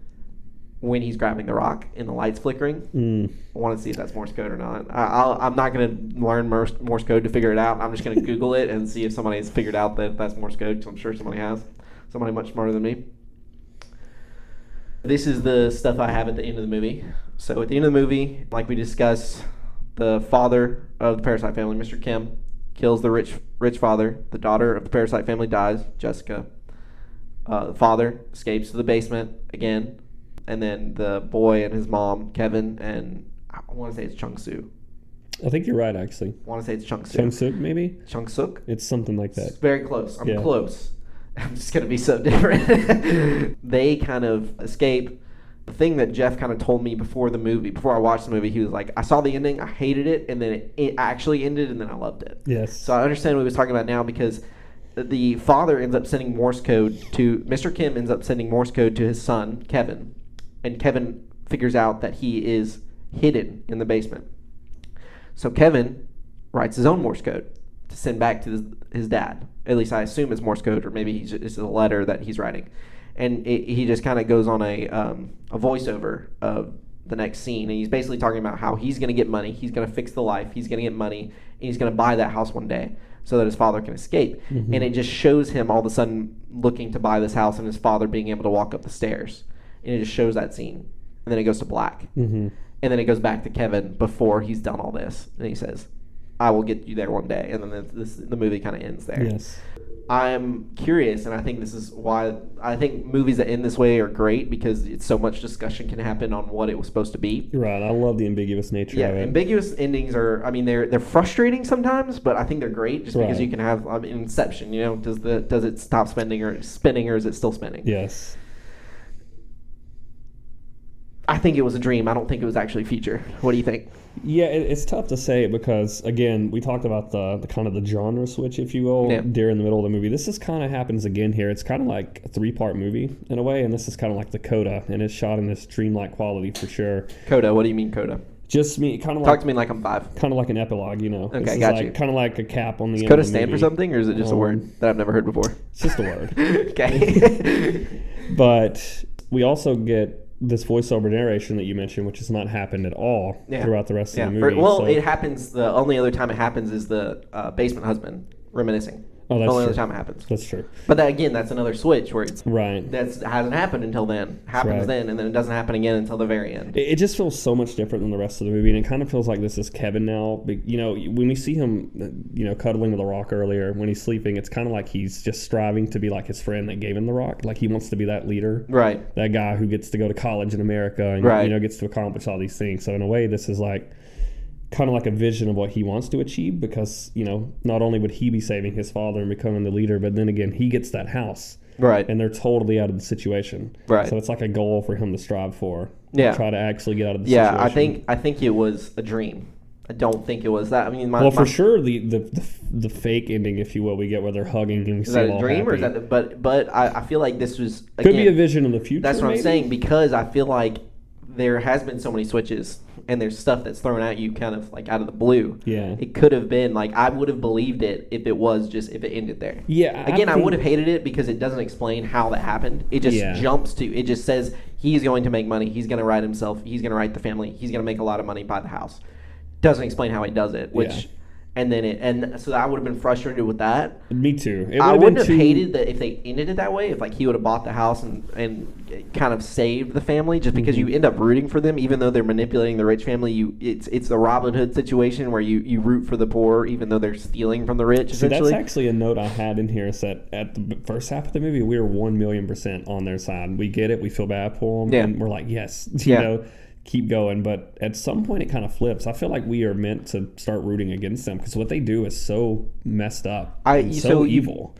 when he's grabbing the rock and the light's flickering. I want to see if that's Morse code or not. I'm not going to learn Morse code to figure it out. I'm just going to Google it and see if somebody has figured out that that's Morse code, because I'm sure somebody has. Somebody much smarter than me. This is the stuff I have at the end of the movie. So at the end of the movie, like we discussed, the father of the Parasite family, Mr. Kim, kills the rich father. The daughter of the Parasite family dies, Jessica. The father escapes to the basement again. And then the boy and his mom, Kevin, and I want to say it's Chung-Soo. I think you're right, actually. I want to say it's Chung-Soo. Chung-Sook, maybe? Chung-Sook? It's something like that. It's very close. I'm close. I'm just going to be so different. They kind of escape. The thing that Jeff kind of told me before I watched the movie, he was like, I saw the ending, I hated it, and then it actually ended, and then I loved it. Yes. So I understand what he was talking about now, because the father ends up sending Morse code to... Mr. Kim ends up sending Morse code to his son, Kevin, and Kevin figures out that he is hidden in the basement. So Kevin writes his own Morse code to send back to his dad. At least I assume it's Morse code, or maybe it's a letter that he's writing. And he just kind of goes on a voiceover of the next scene, and he's basically talking about how he's going to get money, he's going to fix the life, he's going to get money, and he's going to buy that house one day so that his father can escape. Mm-hmm. And it just shows him all of a sudden looking to buy this house and his father being able to walk up the stairs. And it just shows that scene. And then it goes to black. Mm-hmm. And then it goes back to Kevin before he's done all this. And he says, I will get you there one day. And then the movie kind of ends there. Yes. I'm curious, and I think this is why I think movies that end this way are great, because it's so much discussion can happen on what it was supposed to be. You're right. I love the ambiguous nature of it. Yeah, ambiguous endings are, I mean, they're frustrating sometimes, but I think they're great just because you can have, I mean, Inception, you know, does it stop spinning or is it still spinning? Yes. I think it was a dream. I don't think it was actually future. What do you think? Yeah, it's tough to say because, again, we talked about the kind of the genre switch, if you will, during the middle of the movie. This is kind of happens again here. It's kind of like a three-part movie in a way, and this is kind of like the Coda, and it's shot in this dreamlike quality for sure. Coda, what do you mean Coda? Just me, kind of like... Talk to me like I'm five. Kind of like an epilogue, you know. Okay, this got you. Kind of like a cap on the end. Does Coda stand for something, or is it just a word that I've never heard before? It's just a word. Okay. But we also get this voiceover narration that you mentioned, which has not happened at all throughout the rest of the movie. It happens. The only other time it happens is the basement husband reminiscing. Oh, that's the only other time it happens. That's true. But that's another switch where it's that hasn't happened until then. Happens then, and then it doesn't happen again until the very end. It just feels so much different than the rest of the movie, and it kind of feels like this is Kevin now. But, you know, when we see him, you know, cuddling with a rock earlier when he's sleeping, it's kind of like he's just striving to be like his friend that gave him the rock. Like he wants to be that leader, right? That guy who gets to go to college in America and you know gets to accomplish all these things. So in a way, this is like kind of like a vision of what he wants to achieve, because, you know, not only would he be saving his father and becoming the leader, but then again, he gets that house. Right. And they're totally out of the situation. Right. So it's like a goal for him to strive for. Yeah. To try to actually get out of the situation. Yeah, I think it was a dream. I don't think it was that. I mean, for sure, the fake ending, if you will, we get where they're hugging and we see all happy. Is that a dream or is that... But I feel like this was... Again, could be a vision in the future, that's what maybe I'm saying, because I feel like there has been so many switches, and there's stuff that's thrown at you kind of like out of the blue. Yeah. It could have been like, I would have believed it if it ended there. Yeah. Again, I would have hated it because it doesn't explain how that happened. It just jumps to, it just says he's going to make money. He's going to write himself. He's going to write the family. He's going to make a lot of money, buy the house. Doesn't explain how he does it, which... Yeah. And so I would have been frustrated with that. Me too. I wouldn't have hated that if they ended it that way, if like he would have bought the house and kind of saved the family, just because you end up rooting for them, even though they're manipulating the rich family. It's the Robin Hood situation where you root for the poor, even though they're stealing from the rich. So that's actually a note I had in here, is that at the first half of the movie, we were 1,000,000% on their side. We get it. We feel bad for them. Yeah. And we're like, yes, you know. Keep going, but at some point it kind of flips. I feel like we are meant to start rooting against them because what they do is so messed up, so evil.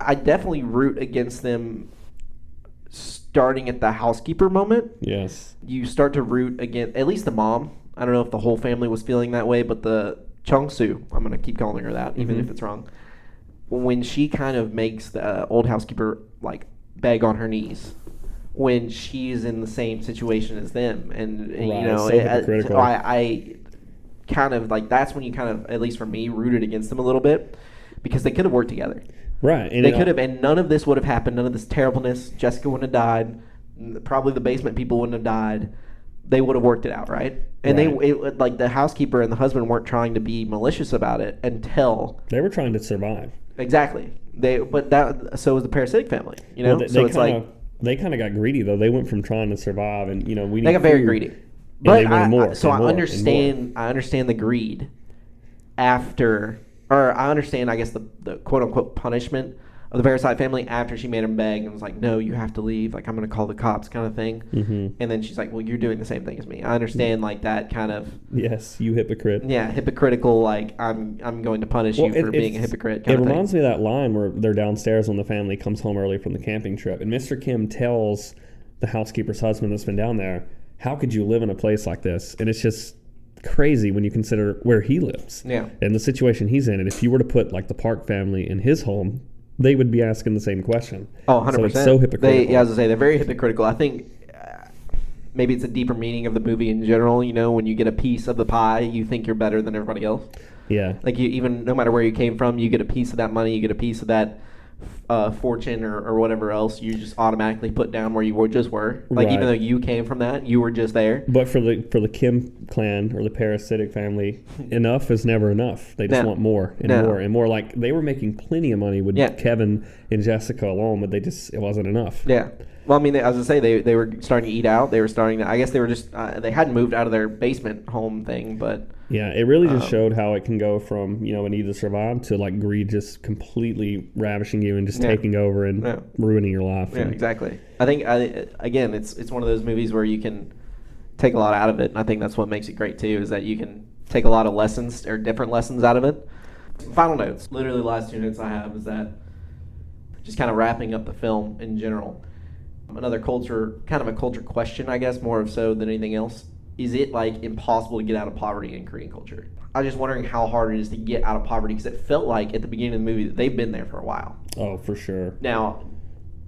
I definitely root against them starting at the housekeeper moment. Yes. You start to root against at least the mom. I don't know if the whole family was feeling that way, but the Chung-Soo, I'm going to keep calling her that, even if it's wrong, when she kind of makes the old housekeeper like beg on her knees. When she's in the same situation as them, and you know, I kind of like, that's when you kind of, at least for me, rooted against them a little bit, because they could have worked together, right? And they could have, and none of this would have happened. None of this terribleness. Jessica wouldn't have died. Probably the basement people wouldn't have died. They would have worked it out, right? And like the housekeeper and the husband weren't trying to be malicious about it until they were trying to survive. Exactly. So was the parasitic family, you know. Well, so it's like. They kind of got greedy, though. They went from trying to survive, and we need. They got very greedy, but I understand the greed after, or I understand, I guess, the quote unquote punishment of the Parasite family after she made him beg and was like, "No, you have to leave. Like, I'm going to call the cops," kind of thing. Mm-hmm. And then she's like, "Well, you're doing the same thing as me." I understand, like, that kind of. Yes, you hypocrite. Yeah, hypocritical. Like, I'm going to punish you for being a hypocrite. Kind of thing. It reminds me of that line where they're downstairs when the family comes home early from the camping trip, and Mr. Kim tells the housekeeper's husband that's been down there, "How could you live in a place like this?" And it's just crazy when you consider where he lives, and the situation he's in. And if you were to put, like, the Park family in his home, they would be asking the same question. Oh, 100%. So it's so hypocritical. Yeah, as I say, they're very hypocritical. I think maybe it's a deeper meaning of the movie in general. When you get a piece of the pie, you think you're better than everybody else. Yeah. Like, no matter where you came from, you get a piece of that money, you get a piece of that fortune or whatever else. You just automatically put down where you were. Like, right. Even though you came from that, you were just there. But for the Kim clan or the parasitic family, enough is never enough. They just want more and more and more. Like, they were making plenty of money with Kevin and Jessica alone, but it wasn't enough. Yeah. Well, I mean, as I say, they were starting to eat out. They were starting to, I guess they were just, they hadn't moved out of their basement home thing, but. Yeah, it really just showed how it can go from, a need to survive to, like, greed just completely ravishing you and just taking over and ruining your life. Yeah, exactly. I think, again, it's one of those movies where you can take a lot out of it, and I think that's what makes it great, too, is that you can take a lot of lessons or different lessons out of it. Final notes. Literally the last 2 minutes I have is that just kind of wrapping up the film in general. Another kind of a culture question, I guess, more of so than anything else. Is it, like, impossible to get out of poverty in Korean culture? I was just wondering how hard it is to get out of poverty, because it felt like at the beginning of the movie that they've been there for a while. Oh, for sure. Now,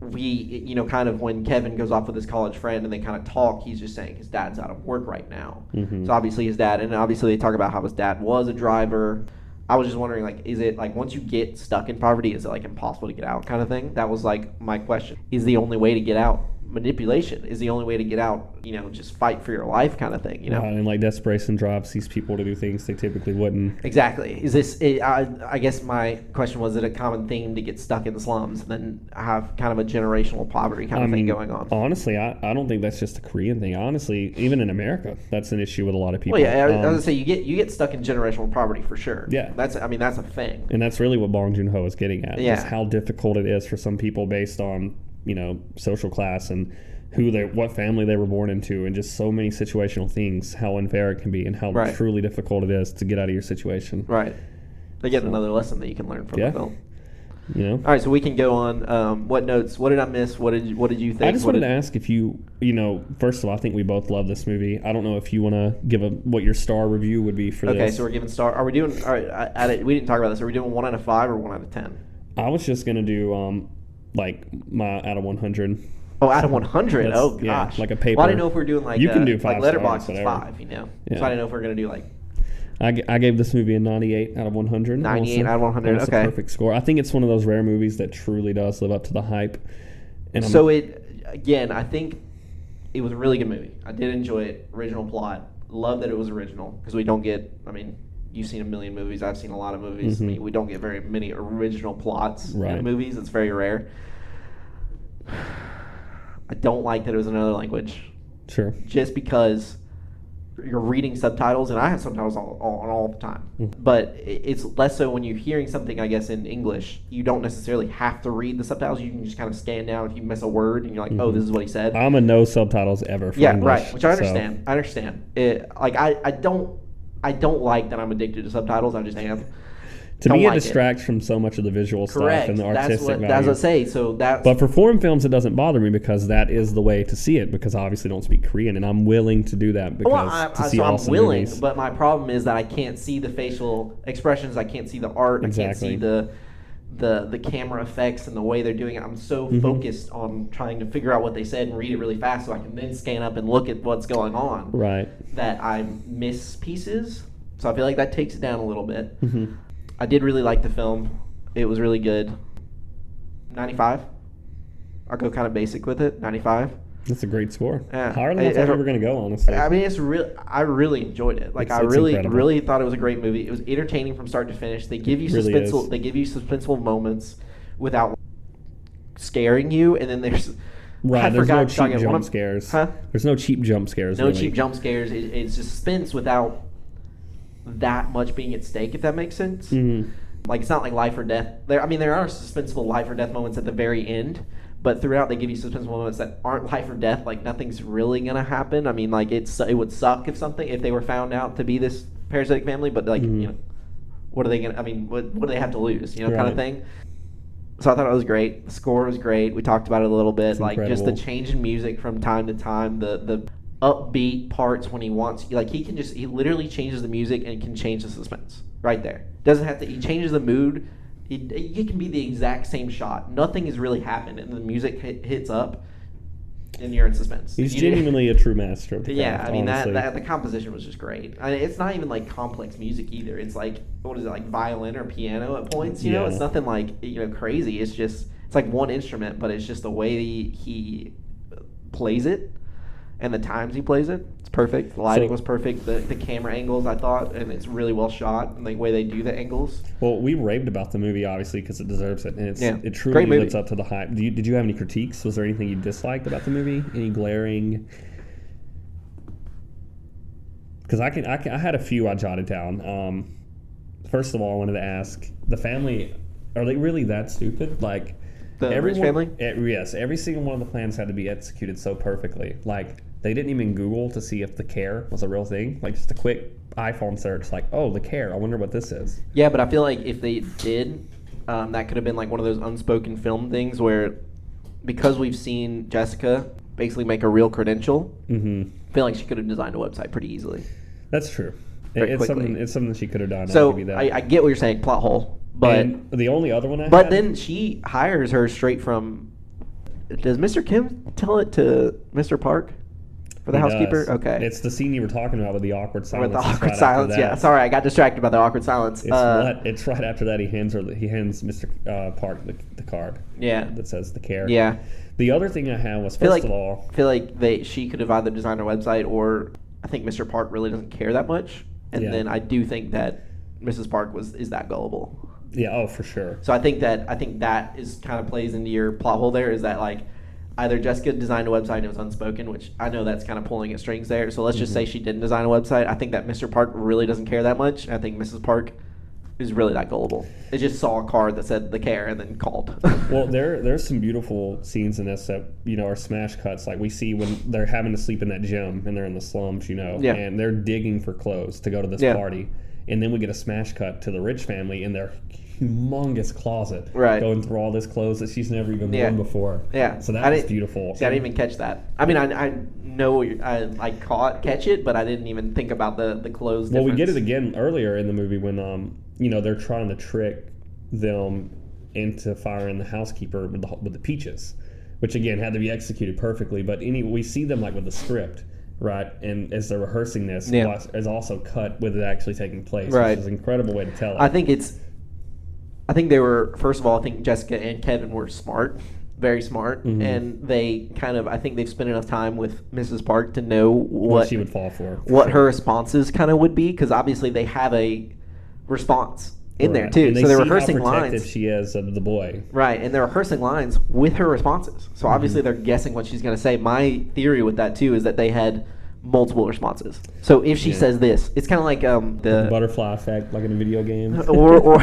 kind of when Kevin goes off with his college friend and they kind of talk, he's just saying his dad's out of work right now. Mm-hmm. So obviously his dad, and obviously they talk about how his dad was a driver. I was just wondering, like, is it, like, once you get stuck in poverty, is it, like, impossible to get out kind of thing? That was, like, my question. Is the only way to get out manipulation? Is the only way to get out, just fight for your life kind of thing, Right, and, like, desperation drives these people to do things they typically wouldn't. Exactly. Is this, I guess my question was, is it a common theme to get stuck in the slums and then have kind of a generational poverty kind of thing going on? Honestly, I don't think that's just a Korean thing. Honestly, even in America, that's an issue with a lot of people. Well, yeah, I was going to say, you get stuck in generational poverty for sure. Yeah. That's a thing. And that's really what Bong Joon-ho is getting at. Yeah. Is how difficult it is for some people based on, social class and what family they were born into and just so many situational things, how unfair it can be and how truly difficult it is to get out of your situation. Right. They get another lesson that you can learn from the film. All right, so we can go on. What notes? What did I miss? What did you think? I just wanted to ask if you first of all, I think we both love this movie. I don't know if you want to give what your star review would be for this. Okay, so we're giving star. Are we doing? All right, we didn't talk about this. Are we doing 1 out of 5 or 1 out of 10? I was just gonna do like my out of 100. Oh, out of 100. Oh gosh, like a paper. Well, I didn't know if we were doing like you can do 5 like Letterboxd is 5. So I didn't know if we were gonna do like. I gave this movie a 98 out of 100. 98 out of 100, okay. That's a perfect score. I think it's one of those rare movies that truly does live up to the hype. And I think it was a really good movie. I did enjoy it. Original plot. Love that it was original because we don't get, you've seen a million movies. I've seen a lot of movies. Mm-hmm. We don't get very many original plots in movies. It's very rare. I don't like that it was another language. Sure. Just because you're reading subtitles, and I have subtitles all the time. Mm-hmm. But it's less so when you're hearing something, I guess, in English. You don't necessarily have to read the subtitles. You can just kind of scan down if you miss a word, and you're like, oh, this is what he said. I'm a no subtitles ever for English. Yeah, right, which I understand. So. I understand. I don't like that I'm addicted to subtitles. I just am. To me, it distracts from so much of the visual stuff and the artistic value. That's what I say. But for foreign films, it doesn't bother me because that is the way to see it because I obviously don't speak Korean, and I'm willing to do that because but my problem is that I can't see the facial expressions. I can't see the art. Exactly. I can't see the camera effects and the way they're doing it. I'm so focused on trying to figure out what they said and read it really fast so I can then scan up and look at what's going on. Right. That I miss pieces. So I feel like that takes it down a little bit. Mm-hmm. I did really like the film. It was really good. 95. I'll go kind of basic with it. 95. That's a great score. Yeah. Higher than I thought we were going to go, honestly. I really enjoyed it. Like I really thought it was a great movie. It was entertaining from start to finish. They give you suspenseful moments without scaring you, and then there's Right, there's no cheap jump scares. Huh? There's no cheap jump scares. No cheap jump scares. It's suspense without that much being at stake, if that makes sense. Mm-hmm. Like, it's not like life or death. There are suspenseful life or death moments at the very end, but throughout they give you suspenseful moments that aren't life or death. Like, nothing's really gonna happen. I mean, like, it would suck if they were found out to be this parasitic family, but like, mm-hmm. What are they gonna? What do they have to lose? Kind of thing. So I thought it was great. The score was great. We talked about it a little bit. It's like incredible. Just the change in music from time to time, the upbeat parts when he wants. Like, he literally changes the music and can change the suspense right there. Doesn't have to. He changes the mood. It can be the exact same shot. Nothing has really happened, and the music hits up, and you're in suspense. He's genuinely a true master of the craft, honestly. The composition was just great. It's not even like complex music either. It's like, what is it, like violin or piano at points? You know, it's nothing like crazy. It's just, it's like one instrument, but it's just the way he plays it and the times he plays it. It's perfect. The lighting was perfect. The camera angles, I thought, and it's really well shot, and the way they do the angles. Well, we raved about the movie, obviously, because it deserves it, and it truly lives up to the hype. Did you have any critiques? Was there anything you disliked about the movie? Any glaring? Because I had a few I jotted down. First of all, I wanted to ask, the family, are they really that stupid? Like, the rich family? Yes. Every single one of the plans had to be executed so perfectly. Like, they didn't even Google to see if the care was a real thing. Like, just a quick iPhone search. Like, oh, the care. I wonder what this is. Yeah, but I feel like if they did, that could have been like one of those unspoken film things where, because we've seen Jessica basically make a real credential, mm-hmm. I feel like she could have designed a website pretty easily. That's true. It's something she could have done. So, I get what you're saying. Plot hole. But and the only other one I But had, then she hires her straight from. Does Mr. Kim tell it to Mr. Park? For the housekeeper? Does. Okay. It's the scene you were talking about with the awkward silence. With the awkward silence, yeah. Sorry, I got distracted by the awkward silence. It's right after that he hands Mr. Park the card. Yeah. That says the care. Yeah. The other thing I had was, first of all, I feel like she could have either designed a website, or I think Mr. Park really doesn't care that much. And then I do think that Mrs. Park is that gullible. Yeah, oh, for sure. So I think that is kind of plays into your plot hole there, is that like either Jessica designed a website and it was unspoken, which I know that's kind of pulling at strings there. So let's just say she didn't design a website. I think that Mr. Park really doesn't care that much. I think Mrs. Park is really that gullible. They just saw a card that said the care and then called. Well, there's some beautiful scenes in this that are smash cuts. Like, we see when they're having to sleep in that gym and they're in the slums, and they're digging for clothes to go to this party. And then we get a smash cut to the rich family in their humongous closet, right, going through all this clothes that she's never even worn before. Yeah, so that was beautiful. See, I didn't even catch that. I mean, I know I catch it, but I didn't even think about the clothes. Well, difference. We get it again earlier in the movie when they're trying to trick them into firing the housekeeper with the peaches, which again had to be executed perfectly. But we see them like with the script. Right, and as they're rehearsing this, is also cut with it actually taking place. Right, which is an incredible way to tell it. I think Jessica and Kevin were smart, very smart, and they kind of, I think they've spent enough time with Mrs. Park to know what she would fall for what her responses kind of would be, because obviously they have a response in there too. So they're rehearsing lines. She is the boy. Right, and they're rehearsing lines with her responses. So obviously they're guessing what she's going to say. My theory with that too is that they had multiple responses. So if she says this, it's kind of like the butterfly effect, like in a video game. or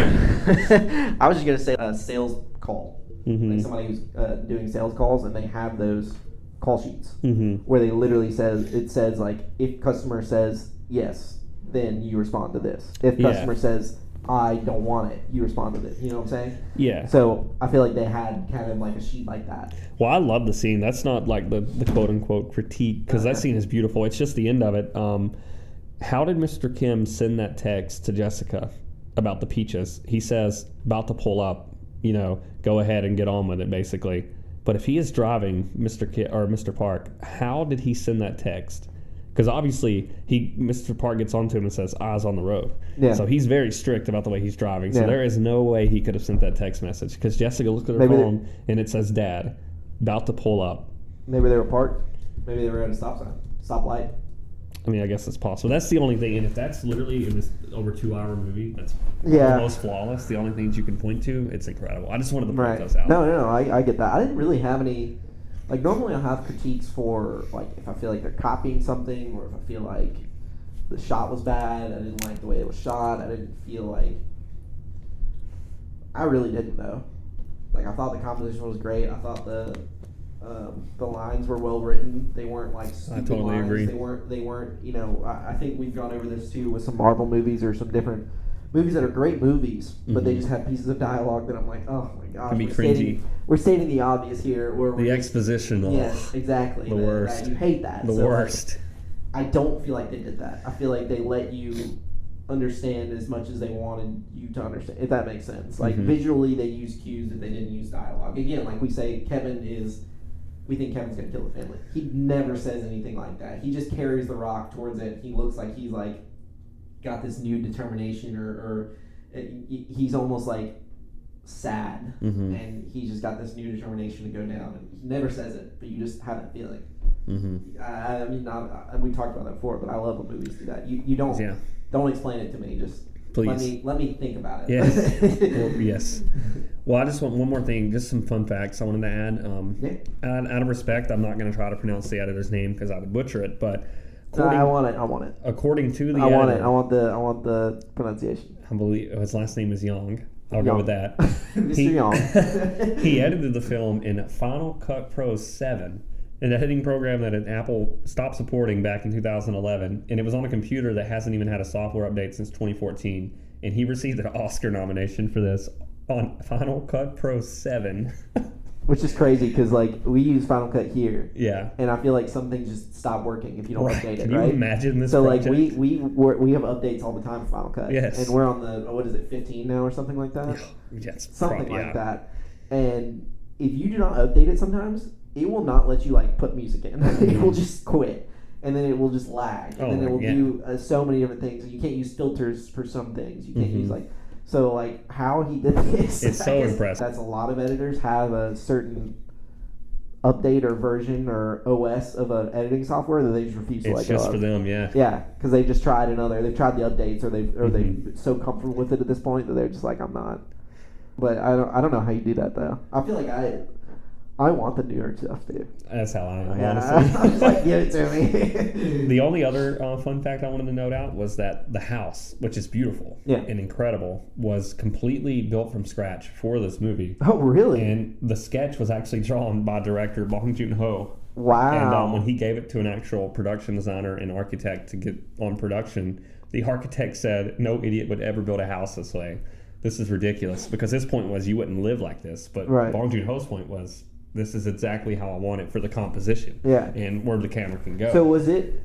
I was just going to say a sales call. Mm-hmm. Like somebody who's doing sales calls, and they have those call sheets where they literally says like, if customer says yes, then you respond to this. If customer says I don't want it, you respond with it. You know what I'm saying? Yeah. So I feel like they had kind of like a sheet like that. Well, I love the scene. That's not like the quote-unquote critique, because that scene is beautiful. It's just the end of it. How did Mr. Kim send that text to Jessica about the peaches? He says, about to pull up, go ahead and get on with it, basically. But if he is driving Mr. Park, how did he send that text? Because obviously, Mr. Park gets onto him and says, eyes on the road. Yeah. So he's very strict about the way he's driving. So there is no way he could have sent that text message. Because Jessica looked at her phone and it says, Dad, about to pull up. Maybe they were parked. Maybe they were at a stoplight. I guess it's possible. That's the only thing. And if that's literally in this over 2-hour movie, that's almost flawless. The only things you can point to, it's incredible. I just wanted to point those out. No, I get that. I didn't really have any Like, normally I'll have critiques for, like, if I feel like they're copying something, or if I feel like the shot was bad, I didn't like the way it was shot, I didn't feel like... I really didn't, though. Like, I thought the composition was great, I thought the lines were well written. They weren't like stupid lines. Agree. They weren't. You know, I think we've gone over this too with some Marvel movies or some different movies that are great movies, but they just have pieces of dialogue that I'm like, oh my gosh, can be cringy. We're stating the obvious here. The exposition. Yes, exactly. The worst. Right? You hate that. The worst. Like, I don't feel like they did that. I feel like they let you understand as much as they wanted you to understand, if that makes sense. Like visually, they used cues that they didn't use dialogue. Again, like we say, we think Kevin's going to kill the family. He never says anything like that. He just carries the rock towards it. He looks like he's, like, got this new determination or he's almost, like, sad. And he's just got this new determination to go down. And he never says it, but you just have that feeling. I mean, we talked about that before, but I love when movies do that. You don't don't explain it to me. Just please. Let me think about it. Yes. Yes. Well, I just want one more thing, just some fun facts I wanted to add. Out of respect, I'm not going to try to pronounce the editor's name because I would butcher it. But I want it. According to the editor, I want the pronunciation. I believe his last name is Young. I'll go with that. Mr. Young. He edited the film in Final Cut Pro 7, an editing program that Apple stopped supporting back in 2011, and it was on a computer that hasn't even had a software update since 2014. And he received an Oscar nomination for this. On Final Cut Pro 7. Which is crazy because, like, we use Final Cut here. Yeah. And I feel like some things just stop working if you don't update it, right? Can you imagine this project? So, like, we have updates all the time for Final Cut. Yes. And we're on the, 15 now or something like that? Yes. Something like that. And if you do not update it sometimes, it will not let you, like, put music in. It will just quit. And then it will just lag. And then it will do so many different things. You can't use filters for some things. You can't use, like... So, like, how he did this. It's so impressive. That's a lot of editors have a certain update or version or OS of an editing software that they just refuse to let go of. It's just for them, yeah. Yeah, because they've just tried they've tried the updates, or they're so comfortable with it at this point that they're just like, I'm not. But I don't know how you do that, though. I feel like I want the New York stuff, dude. That's how I am, honestly. I'm just like, give it to me. The only other fun fact I wanted to note out was that the house, which is beautiful and incredible, was completely built from scratch for this movie. Oh, really? And the sketch was actually drawn by director Bong Joon-ho. Wow. And when he gave it to an actual production designer and architect to get on production, the architect said, "No idiot would ever build a house this way. This is ridiculous." Because his point was, you wouldn't live like this. But Bong Joon-ho's point was... This is exactly how I want it for the composition. Yeah. And where the camera can go. So was it,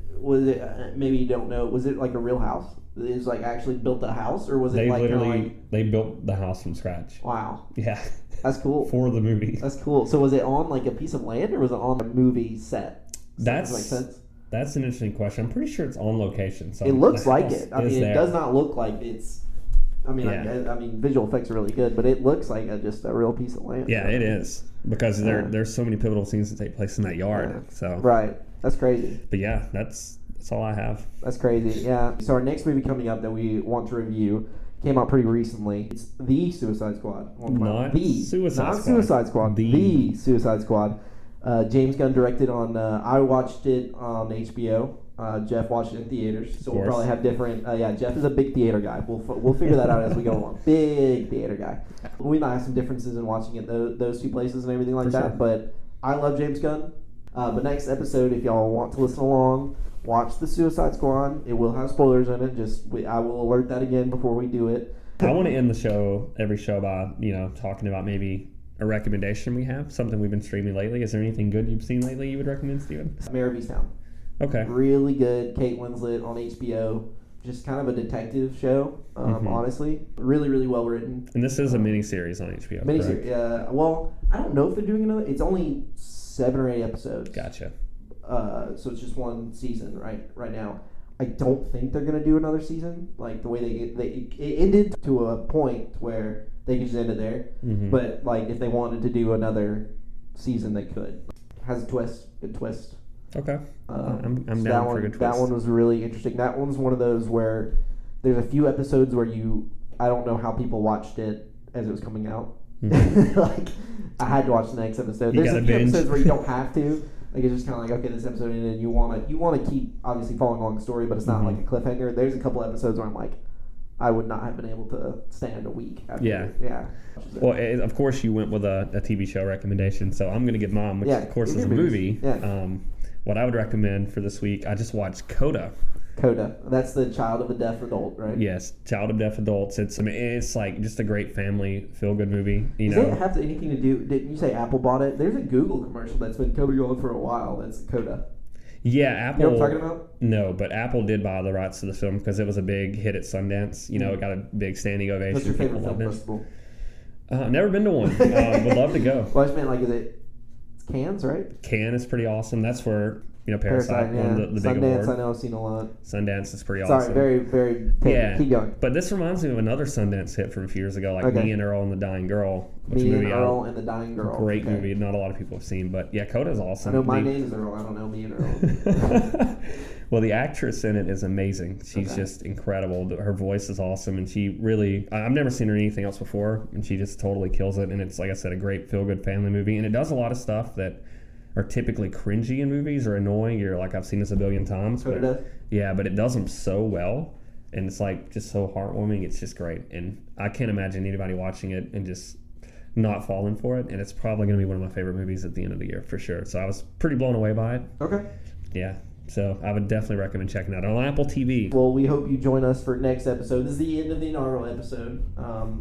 maybe you don't know, was it like a real house? It was like actually built a house, or was it like... They built the house from scratch. Wow. Yeah. That's cool. For the movie. That's cool. So was it on like a piece of land, or was it on a movie set? That's an interesting question. I'm pretty sure it's on location. So it looks like it. I mean, it does not look like it's... I mean, visual effects are really good, but it looks like just a real piece of land. Yeah, it is, because there's so many pivotal scenes that take place in that yard. Yeah. So that's crazy. But yeah, that's all I have. That's crazy. Yeah. So our next movie coming up that we want to review came out pretty recently. It's The Suicide Squad. The Suicide Squad. James Gunn directed on. I watched it on HBO. Jeff watched it in theaters, so we'll probably have different... Jeff is a big theater guy. We'll figure that out as we go along. Big theater guy. We might have some differences in watching it, those two places and everything like that, but I love James Gunn. But next episode, if y'all want to listen along, watch The Suicide Squad. It will have spoilers in it. I will alert that again before we do it. I want to end the show, every show, by talking about maybe... a recommendation we have, something we've been streaming lately. Is there anything good you've seen lately you would recommend, Steven? Mare of Easttown. Okay. Really good. Kate Winslet on HBO. Just kind of a detective show, honestly. Really, really well written. And this is a miniseries on HBO. Miniseries. Well, I don't know if they're doing another. It's only 7 or 8 episodes. Gotcha. So it's just one season right now. I don't think they're going to do another season. Like the way it ended to a point where they could just end it there. But like if they wanted to do another season, they could. It has a twist. Good twist. Okay. I'm down for a good twist. That one was really interesting. That one's one of those where there's a few episodes where I don't know how people watched it as it was coming out. Like, I had to watch the next episode. There's a few episodes where you don't have to. Like, it's just kind of like, okay, this episode ended, and you want to keep, obviously, following along the story, but it's not like a cliffhanger. There's a couple episodes where I'm like, I would not have been able to stand a week after. Yeah. Well, of course, you went with a TV show recommendation, so I'm going to give mine, which, of course, is a movie. Yeah. What I would recommend for this week, I just watched Coda. Coda. That's the Child of a Deaf Adult, right? Yes, Child of Deaf Adults. It's like just a great family feel-good movie. Does it have anything to do? Didn't you say Apple bought it? There's a Google commercial that's been going for a while. That's Coda. Yeah, Apple. You know what I'm talking about? No, but Apple did buy the rights to the film because it was a big hit at Sundance. You know, it got a big standing ovation. What's your favorite film festival? Never been to one. Would love to go. Well, I just meant like, it's Cannes, right? Cannes is pretty awesome. That's where. You know, Parasite won the big award. Sundance, I know, I've seen a lot. Sundance is pretty awesome. Sorry, very, very... Keep going. But this reminds me of another Sundance hit from a few years ago, like Me and Earl and the Dying Girl. Me and Earl and the Dying Girl. Great movie. Not a lot of people have seen, but yeah, Coda's awesome. I know my name is Earl. I don't know Me and Earl. Well, the actress in it is amazing. She's just incredible. Her voice is awesome, and she really... I've never seen her in anything else before, and she just totally kills it, and it's, like I said, a great feel-good family movie, and it does a lot of stuff that... are typically cringy in movies or annoying. You're like, I've seen this a billion times. But it does them so well. And it's like just so heartwarming. It's just great. And I can't imagine anybody watching it and just not falling for it. And it's probably going to be one of my favorite movies at the end of the year for sure. So I was pretty blown away by it. Okay. Yeah. So I would definitely recommend checking out on Apple TV. Well, we hope you join us for next episode. This is the end of the inaugural episode.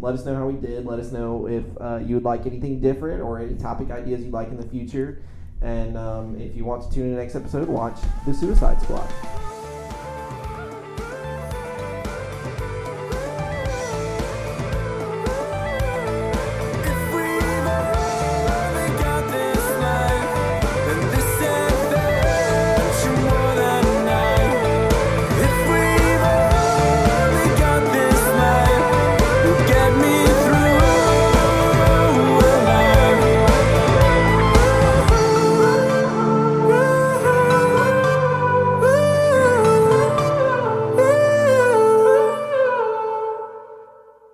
Let us know how we did. Let us know if you would like anything different or any topic ideas you'd like in the future. And if you want to tune in to the next episode, watch The Suicide Squad.